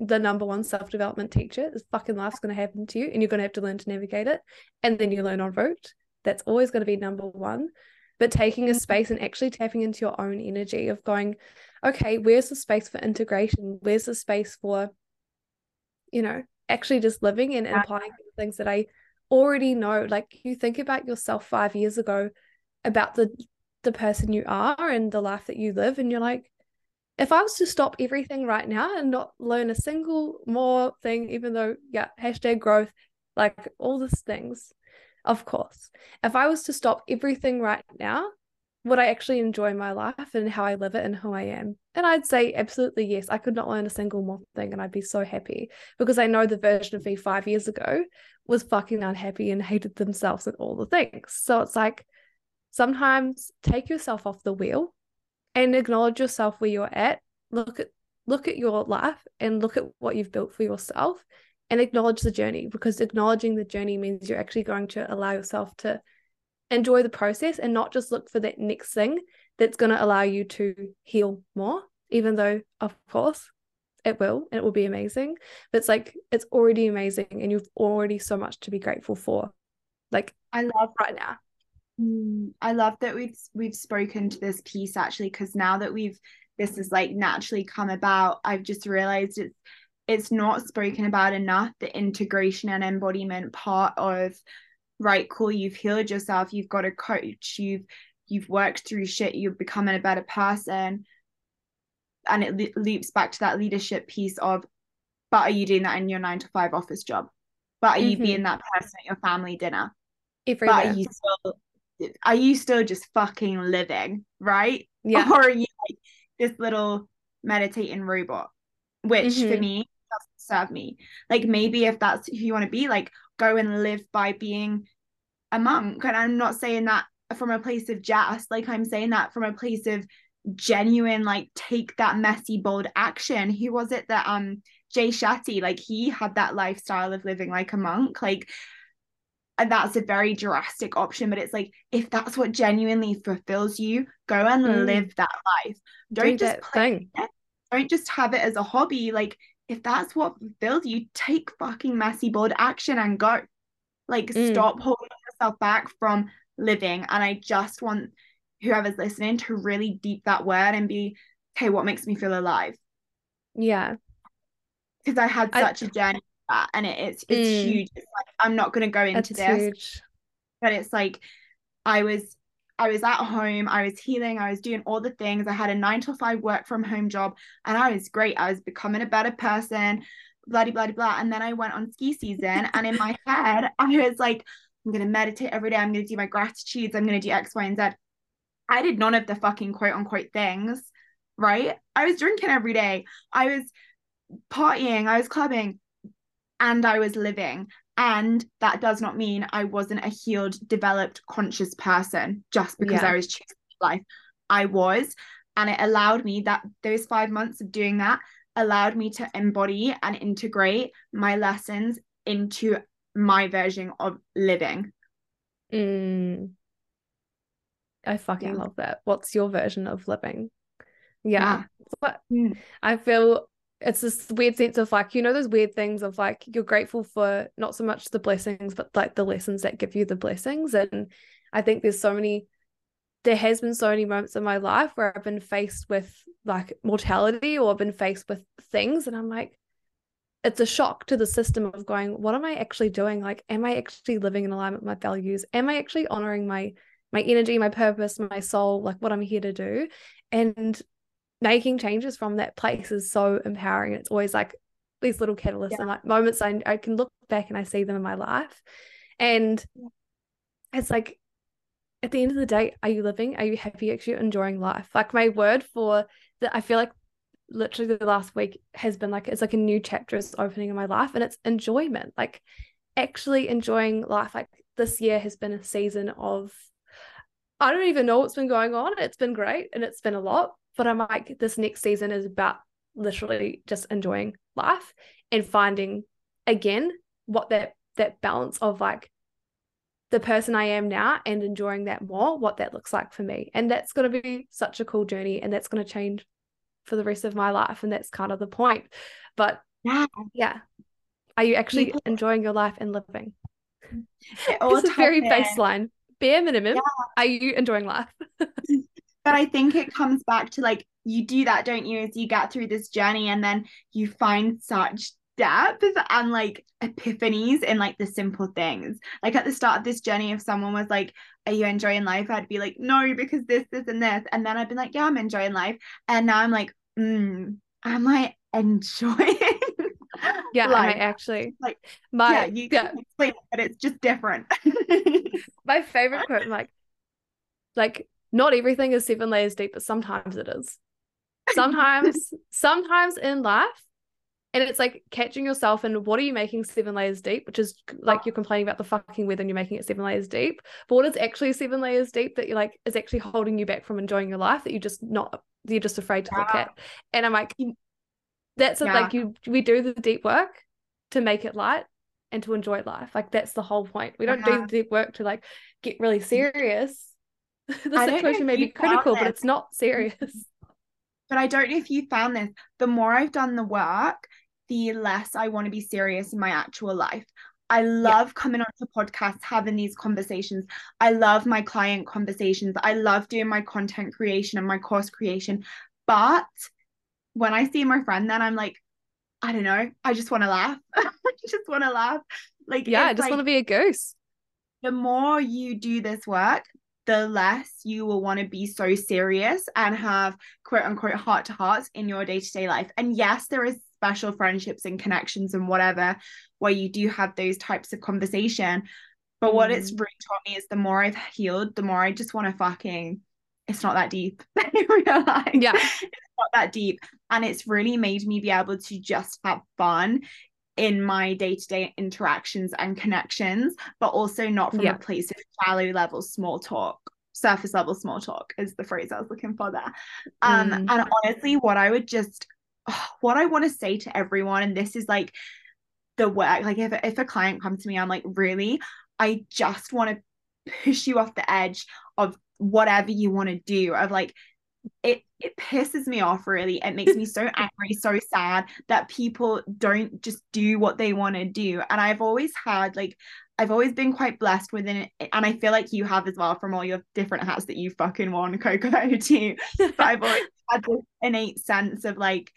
the number one self-development teacher. Is fucking life's going to happen to you, and you're going to have to learn to navigate it, and then you learn en route. That's always going to be number one. But taking a space and actually tapping into your own energy of going, okay, where's the space for integration? Where's the space for, you know, actually just living and, and applying things that I already know? Like, you think about yourself five years ago, about the the person you are and the life that you live, and you're like, if I was to stop everything right now and not learn a single more thing, even though, yeah, hashtag growth, like all these things. Of course, if I was to stop everything right now, would I actually enjoy my life and how I live it and who I am? And I'd say absolutely yes. I could not learn a single more thing and I'd be so happy, because I know the version of me five years ago was fucking unhappy and hated themselves and all the things. So it's like, sometimes take yourself off the wheel and acknowledge yourself where you're at. Look at look at your life and look at what you've built for yourself and acknowledge the journey, because acknowledging the journey means you're actually going to allow yourself to enjoy the process and not just look for that next thing that's going to allow you to heal more, even though, of course, it will, and it will be amazing. But it's like, it's already amazing and you've already so much to be grateful for. Like, I love right now. I love that we've we've spoken to this piece, actually, because now that we've, this has like naturally come about, I've just realized it's it's not spoken about enough, the integration and embodiment part of, right, cool, you've healed yourself, you've got a coach, you've you've worked through shit, you're becoming a better person, and it le- loops back to that leadership piece of, but are you doing that in your nine to five office job? But are mm-hmm. you being that person at your family dinner? Everywhere. But are you still are you still just fucking living, right? Yeah. Or are you like this little meditating robot, which mm-hmm. for me doesn't serve me. Like, maybe if that's who you want to be, like, go and live by being a monk. And I'm not saying that from a place of jest, like, I'm saying that from a place of genuine, like, take that messy, bold action. Who was it that um Jay Shetty, like, he had that lifestyle of living like a monk, like, and that's a very drastic option, but it's like, if that's what genuinely fulfills you, go and mm. live that life. Don't Do just play it. Don't just have it as a hobby. Like, if that's what fulfills you, take fucking messy, bold action and go. Like, mm. stop holding yourself back from living. And I just want whoever's listening to really deep that word and be, okay, what makes me feel alive? Yeah. Because I had such I... a journey with that, and it, it's it's mm. huge. It's like, I'm not going to go into that's this. Huge. But it's like, I was... I was at home, I was healing, I was doing all the things. I had a nine to five work from home job and I was great. I was becoming a better person, blah, blah, blah. And then I went on ski season and in my head, I was like, I'm going to meditate every day. I'm going to do my gratitudes. I'm going to do X, Y, and Z. I did none of the fucking quote unquote things, right? I was drinking every day. I was partying. I was clubbing. And I was living. And that does not mean I wasn't a healed, developed, conscious person just because yeah. I was choosing life. I was. And it allowed me that those five months of doing that allowed me to embody and integrate my lessons into my version of living. Mm. I fucking yeah. love that. What's your version of living? Yeah. yeah. Mm. I feel... it's this weird sense of like, you know, those weird things of like, you're grateful for not so much the blessings, but like the lessons that give you the blessings. And I think there's so many, there has been so many moments in my life where I've been faced with like mortality, or I've been faced with things. And I'm like, it's a shock to the system of going, what am I actually doing? Like, am I actually living in alignment with my values? Am I actually honoring my, my energy, my purpose, my soul, like what I'm here to do? And making changes from that place is so empowering. It's always like these little catalysts yeah. and like moments I, I can look back and I see them in my life. And yeah. it's like, at the end of the day, are you living? Are you happy? Actually enjoying life? Like, my word for that, I feel like literally the last week has been like, it's like a new chapter is opening in my life, and it's enjoyment, like actually enjoying life. Like, this year has been a season of, I don't even know what's been going on. It's been great and it's been a lot. But I'm like, this next season is about literally just enjoying life and finding, again, what that that balance of like the person I am now and enjoying that more, what that looks like for me. And that's going to be such a cool journey, and that's going to change for the rest of my life. And that's kind of the point. But yeah, yeah. are you actually yeah. enjoying your life and living? It's a very baseline, bare minimum. Yeah. Are you enjoying life? But I think it comes back to, like, you do that, don't you, as you get through this journey, and then you find such depth and like epiphanies in like the simple things. Like, at the start of this journey, if someone was like, are you enjoying life? I'd be like, no, because this, this, and this. And then I'd be like, yeah, I'm enjoying life. And now I'm like, mm, am I enjoying yeah, life? Am I actually? Like, my, yeah, you yeah. sleep, but it's just different. My favorite quote, like, like not everything is seven layers deep, but sometimes it is. Sometimes, sometimes in life. And it's like catching yourself and what are you making seven layers deep, which is like you're complaining about the fucking weather and you're making it seven layers deep. But what is actually seven layers deep that you're like is actually holding you back from enjoying your life that you just not you're just afraid to yeah. look at. And I'm like, that's yeah. it, like you we do the deep work to make it light and to enjoy life. Like that's the whole point. We don't uh-huh. do the deep work to like get really serious. The I situation may be critical, but it's not serious. But I don't know if you found this. The more I've done the work, the less I want to be serious in my actual life. I love yeah. coming onto podcasts, having these conversations. I love my client conversations. I love doing my content creation and my course creation. But when I see my friend, then I'm like, I don't know. I just want to laugh. I just want to laugh. Like, yeah, I just like, want to be a goose. The more you do this work, the less you will want to be so serious and have quote unquote heart to hearts in your day-to-day life. And yes, there is special friendships and connections and whatever, where you do have those types of conversation. But mm. what it's really taught me is the more I've healed, the more I just want to fucking, it's not that deep. I realize yeah. it's not that deep. And it's really made me be able to just have fun in my day-to-day interactions and connections, but also not from yeah. a place of shallow level small talk. Surface level small talk is the phrase I was looking for there. Um mm. and honestly, what I would just what I want to say to everyone, and this is like the work, like if, if a client comes to me, I'm like, really, I just want to push you off the edge of whatever you want to do. Of like, It it pisses me off, really. It makes me so angry, so sad that people don't just do what they want to do. And I've always had, like, I've always been quite blessed within it. And I feel like you have as well, from all your different hats that you fucking worn, Coco, too. But I've always had this innate sense of, like,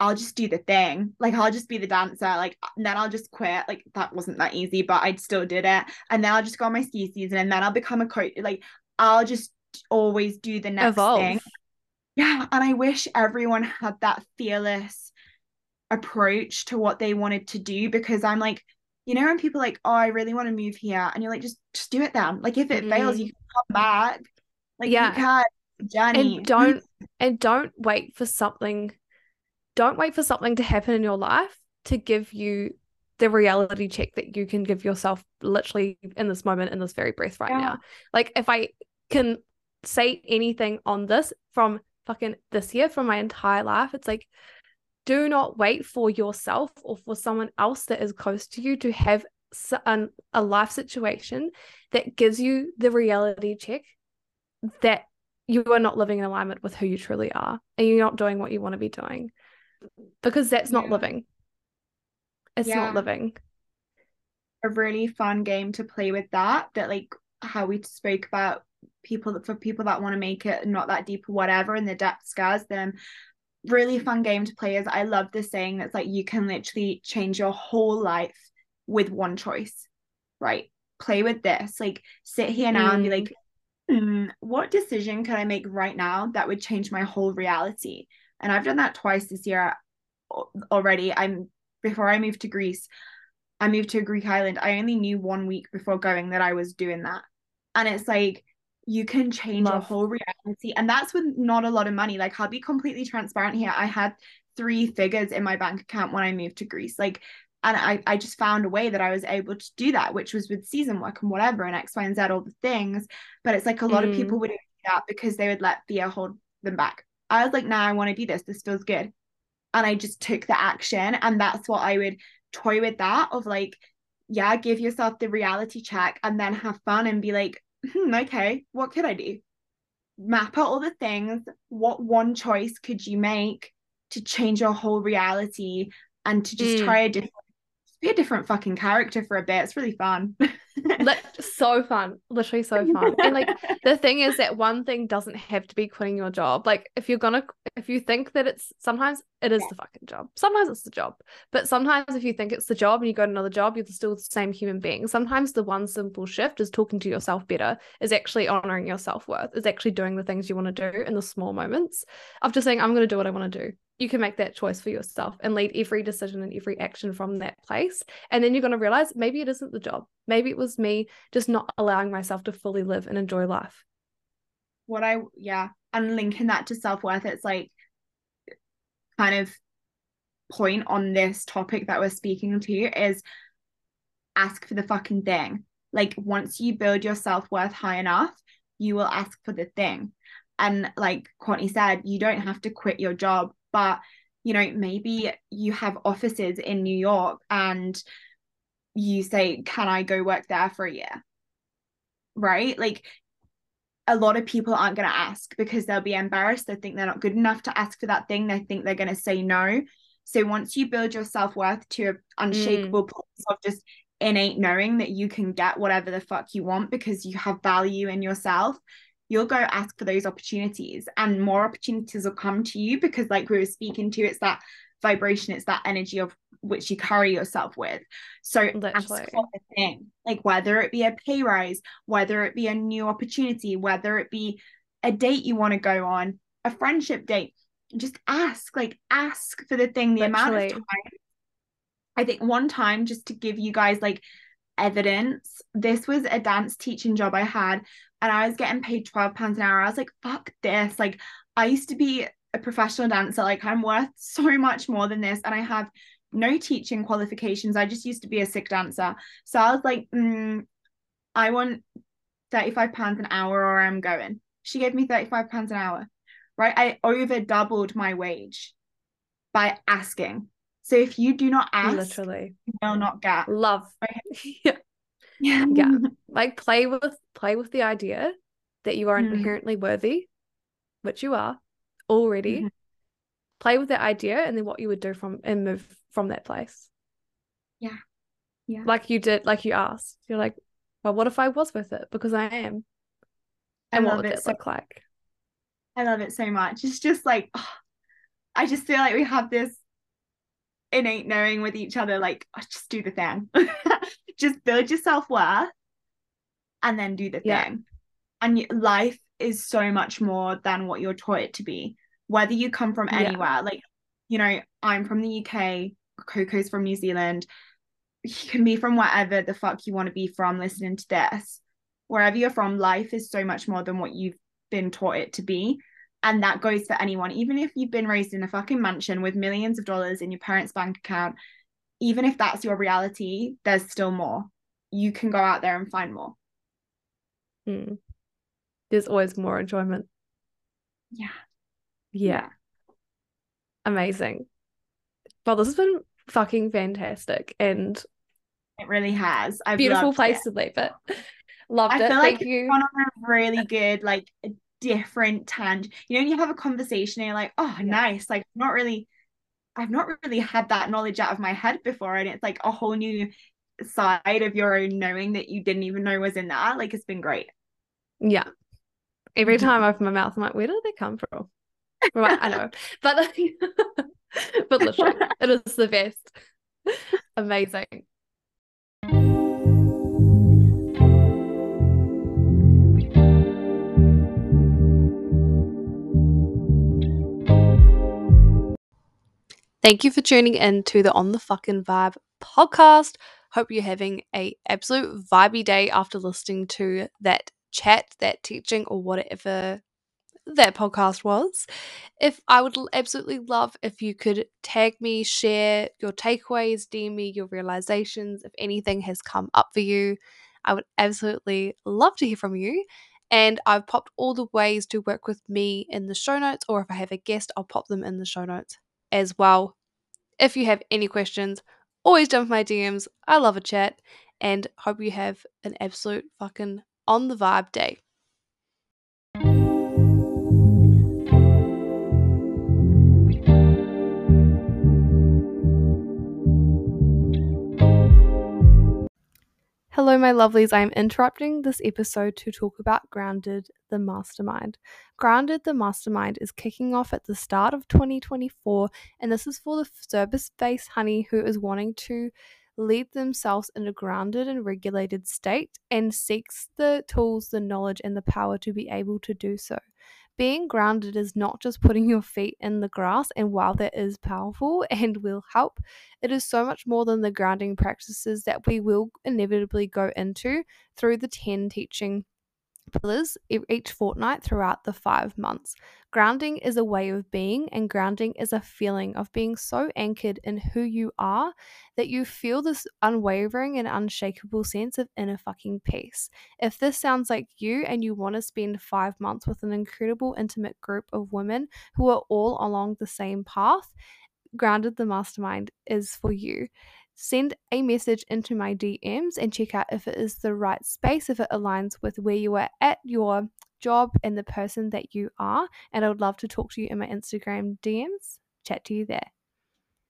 I'll just do the thing. Like, I'll just be the dancer. Like, and then I'll just quit. Like, that wasn't that easy, but I still did it. And then I'll just go on my ski season. And then I'll become a coach. Like, I'll just always do the next Evolve. thing. Yeah. And I wish everyone had that fearless approach to what they wanted to do, because I'm like, you know, when people are like, oh, I really want to move here, and you're like, just just do it then. Like, if it mm. fails, you can come back. Like, yeah. you can journey. And don't and don't wait for something don't wait for something to happen in your life to give you the reality check that you can give yourself literally in this moment, in this very breath right yeah. now. Like, if I can say anything on this from fucking this year, from my entire life, it's like, do not wait for yourself or for someone else that is close to you to have an, a life situation that gives you the reality check that you are not living in alignment with who you truly are, and you're not doing what you want to be doing, because that's yeah. not living. It's yeah. not living. A really fun game to play with that, that like how we spoke about people that for people that want to make it not that deep or whatever, and the depth scares them. Really fun game to play is, I love this saying that's like, you can literally change your whole life with one choice, right? Play with this. Like, sit here now mm. and be like, mm, what decision can I make right now that would change my whole reality? And I've done that twice this year already. I'm before I moved to Greece I moved to a Greek island. I only knew one week before going that I was doing that. And it's like, you can change Love. your whole reality. And that's with not a lot of money. Like, I'll be completely transparent here. I had three figures in my bank account when I moved to Greece. Like, and I, I just found a way that I was able to do that, which was with season work and whatever, and X, Y, and Z, all the things. But it's like, a lot mm. of people wouldn't do that because they would let fear hold them back. I was like, nah, I want to do this. This feels good. And I just took the action. And that's what I would toy with, that of like, yeah, give yourself the reality check and then have fun and be like, Hmm, okay, what could I do? Map out all the things. What one choice could you make to change your whole reality and to just mm. try a different, be a different fucking character for a bit? It's really fun. So fun. Literally so fun. And like, the thing is that one thing doesn't have to be quitting your job. Like, if you're gonna, if you think that it's, sometimes it is yeah. the fucking job. Sometimes it's the job. But sometimes if you think it's the job and you go to another job, you're still the same human being. Sometimes the one simple shift is talking to yourself better, is actually honoring your self-worth, is actually doing the things you want to do in the small moments of just saying, I'm going to do what I want to do. you can make that choice for yourself and lead every decision and every action from that place. And then you're going to realize maybe it isn't the job. Maybe it was me just not allowing myself to fully live and enjoy life. What I, yeah, and linking that to self-worth, it's like kind of point on this topic that we're speaking to is ask for the fucking thing. Like once you build your self-worth high enough, you will ask for the thing. And like Courtney said, you don't have to quit your job, but you know, maybe you have offices in New York and you say, can I go work there for a year? Right? Like a lot of people aren't going to ask because they'll be embarrassed. They think they're not good enough to ask for that thing. They think they're going to say no. So once you build your self-worth to an unshakable mm. place of just innate knowing that you can get whatever the fuck you want because you have value in yourself, you'll go ask for those opportunities and more opportunities will come to you because like we were speaking to, it's that vibration, it's that energy of which you carry yourself with. So literally, ask for the thing, like whether it be a pay rise, whether it be a new opportunity, whether it be a date you want to go on, a friendship date, just ask, like ask for the thing. The literally. Amount of time, I think one time, just to give you guys like evidence, this was a dance teaching job I had and I was getting paid twelve pounds an hour. I was like, fuck this. Like I used to be a professional dancer. Like I'm worth so much more than this. And I have no teaching qualifications. I just used to be a sick dancer. So I was like, mm, I want thirty-five pounds an hour or I'm going. She gave me thirty-five pounds an hour, right? I over doubled my wage by asking. So if you do not ask, literally, you will not get. Love. Right? Yeah. Yeah. Yeah. Like play with play with the idea that you are mm. inherently worthy, which you are already. Mm. Play with that idea and then what you would do from and move from that place. Yeah. Yeah. Like you did, like you asked. You're like, well, what if I was with it? Because I am. And I what would it so- look like? I love it so much. It's just like, oh, I just feel like we have this innate knowing with each other, like oh, just do the thing. Just build your self-worth and then do the yeah. thing. And life is so much more than what you're taught it to be, whether you come from anywhere. Yeah. Like, you know, I'm from the U K, Coco's from New Zealand. You can be from wherever the fuck you want to be from listening to this. Wherever you're from, life is so much more than what you've been taught it to be. And that goes for anyone. Even if you've been raised in a fucking mansion with millions of dollars in your parents' bank account, even if that's your reality, there's still more. You can go out there and find more. Mm. There's always more enjoyment. Yeah. Yeah. Amazing. Well, this has been fucking fantastic. And it really has. I've beautiful place it. To leave it. Loved I it. I feel like Thank you. It's gone on a really good, like, different tangent. You know, when you have a conversation and you're like, oh yeah. nice, like not really I've not really had that knowledge out of my head before, and it's like a whole new side of your own knowing that you didn't even know was in there. Like it's been great. Yeah, every time I open my mouth I'm like, where did they come from? Right, I know, but but literally it is the best. Amazing. Thank you for tuning in to the On the Fucking Vibe podcast. Hope you're having an absolute vibey day after listening to that chat, that teaching, or whatever that podcast was. If I would absolutely love if you could tag me, share your takeaways, D M me your realizations, if anything has come up for you. I would absolutely love to hear from you. And I've popped all the ways to work with me in the show notes, or if I have a guest, I'll pop them in the show notes as well. If you have any questions, always jump my D Ms. I love a chat, and hope you have an absolute fucking on the vibe day. Hello, my lovelies. I am interrupting this episode to talk about Grounded, the Mastermind. Grounded, the Mastermind is kicking off at the start of twenty twenty-four, and this is for the service-based honey who is wanting to lead themselves in a grounded and regulated state and seeks the tools, the knowledge, and the power to be able to do so. being grounded is not just putting your feet in the grass, and while that is powerful and will help, it is so much more than the grounding practices that we will inevitably go into through the ten teaching pillars each fortnight throughout the five months. Grounding is a way of being, and grounding is a feeling of being so anchored in who you are that you feel this unwavering and unshakable sense of inner fucking peace. If this sounds like you and you want to spend five months with an incredible intimate group of women who are all along the same path, Grounded the Mastermind is for you. Send a message into my D Ms and check out if it is the right space, if it aligns with where you are at your job and the person that you are. And I would love to talk to you in my Instagram D Ms. Chat to you there.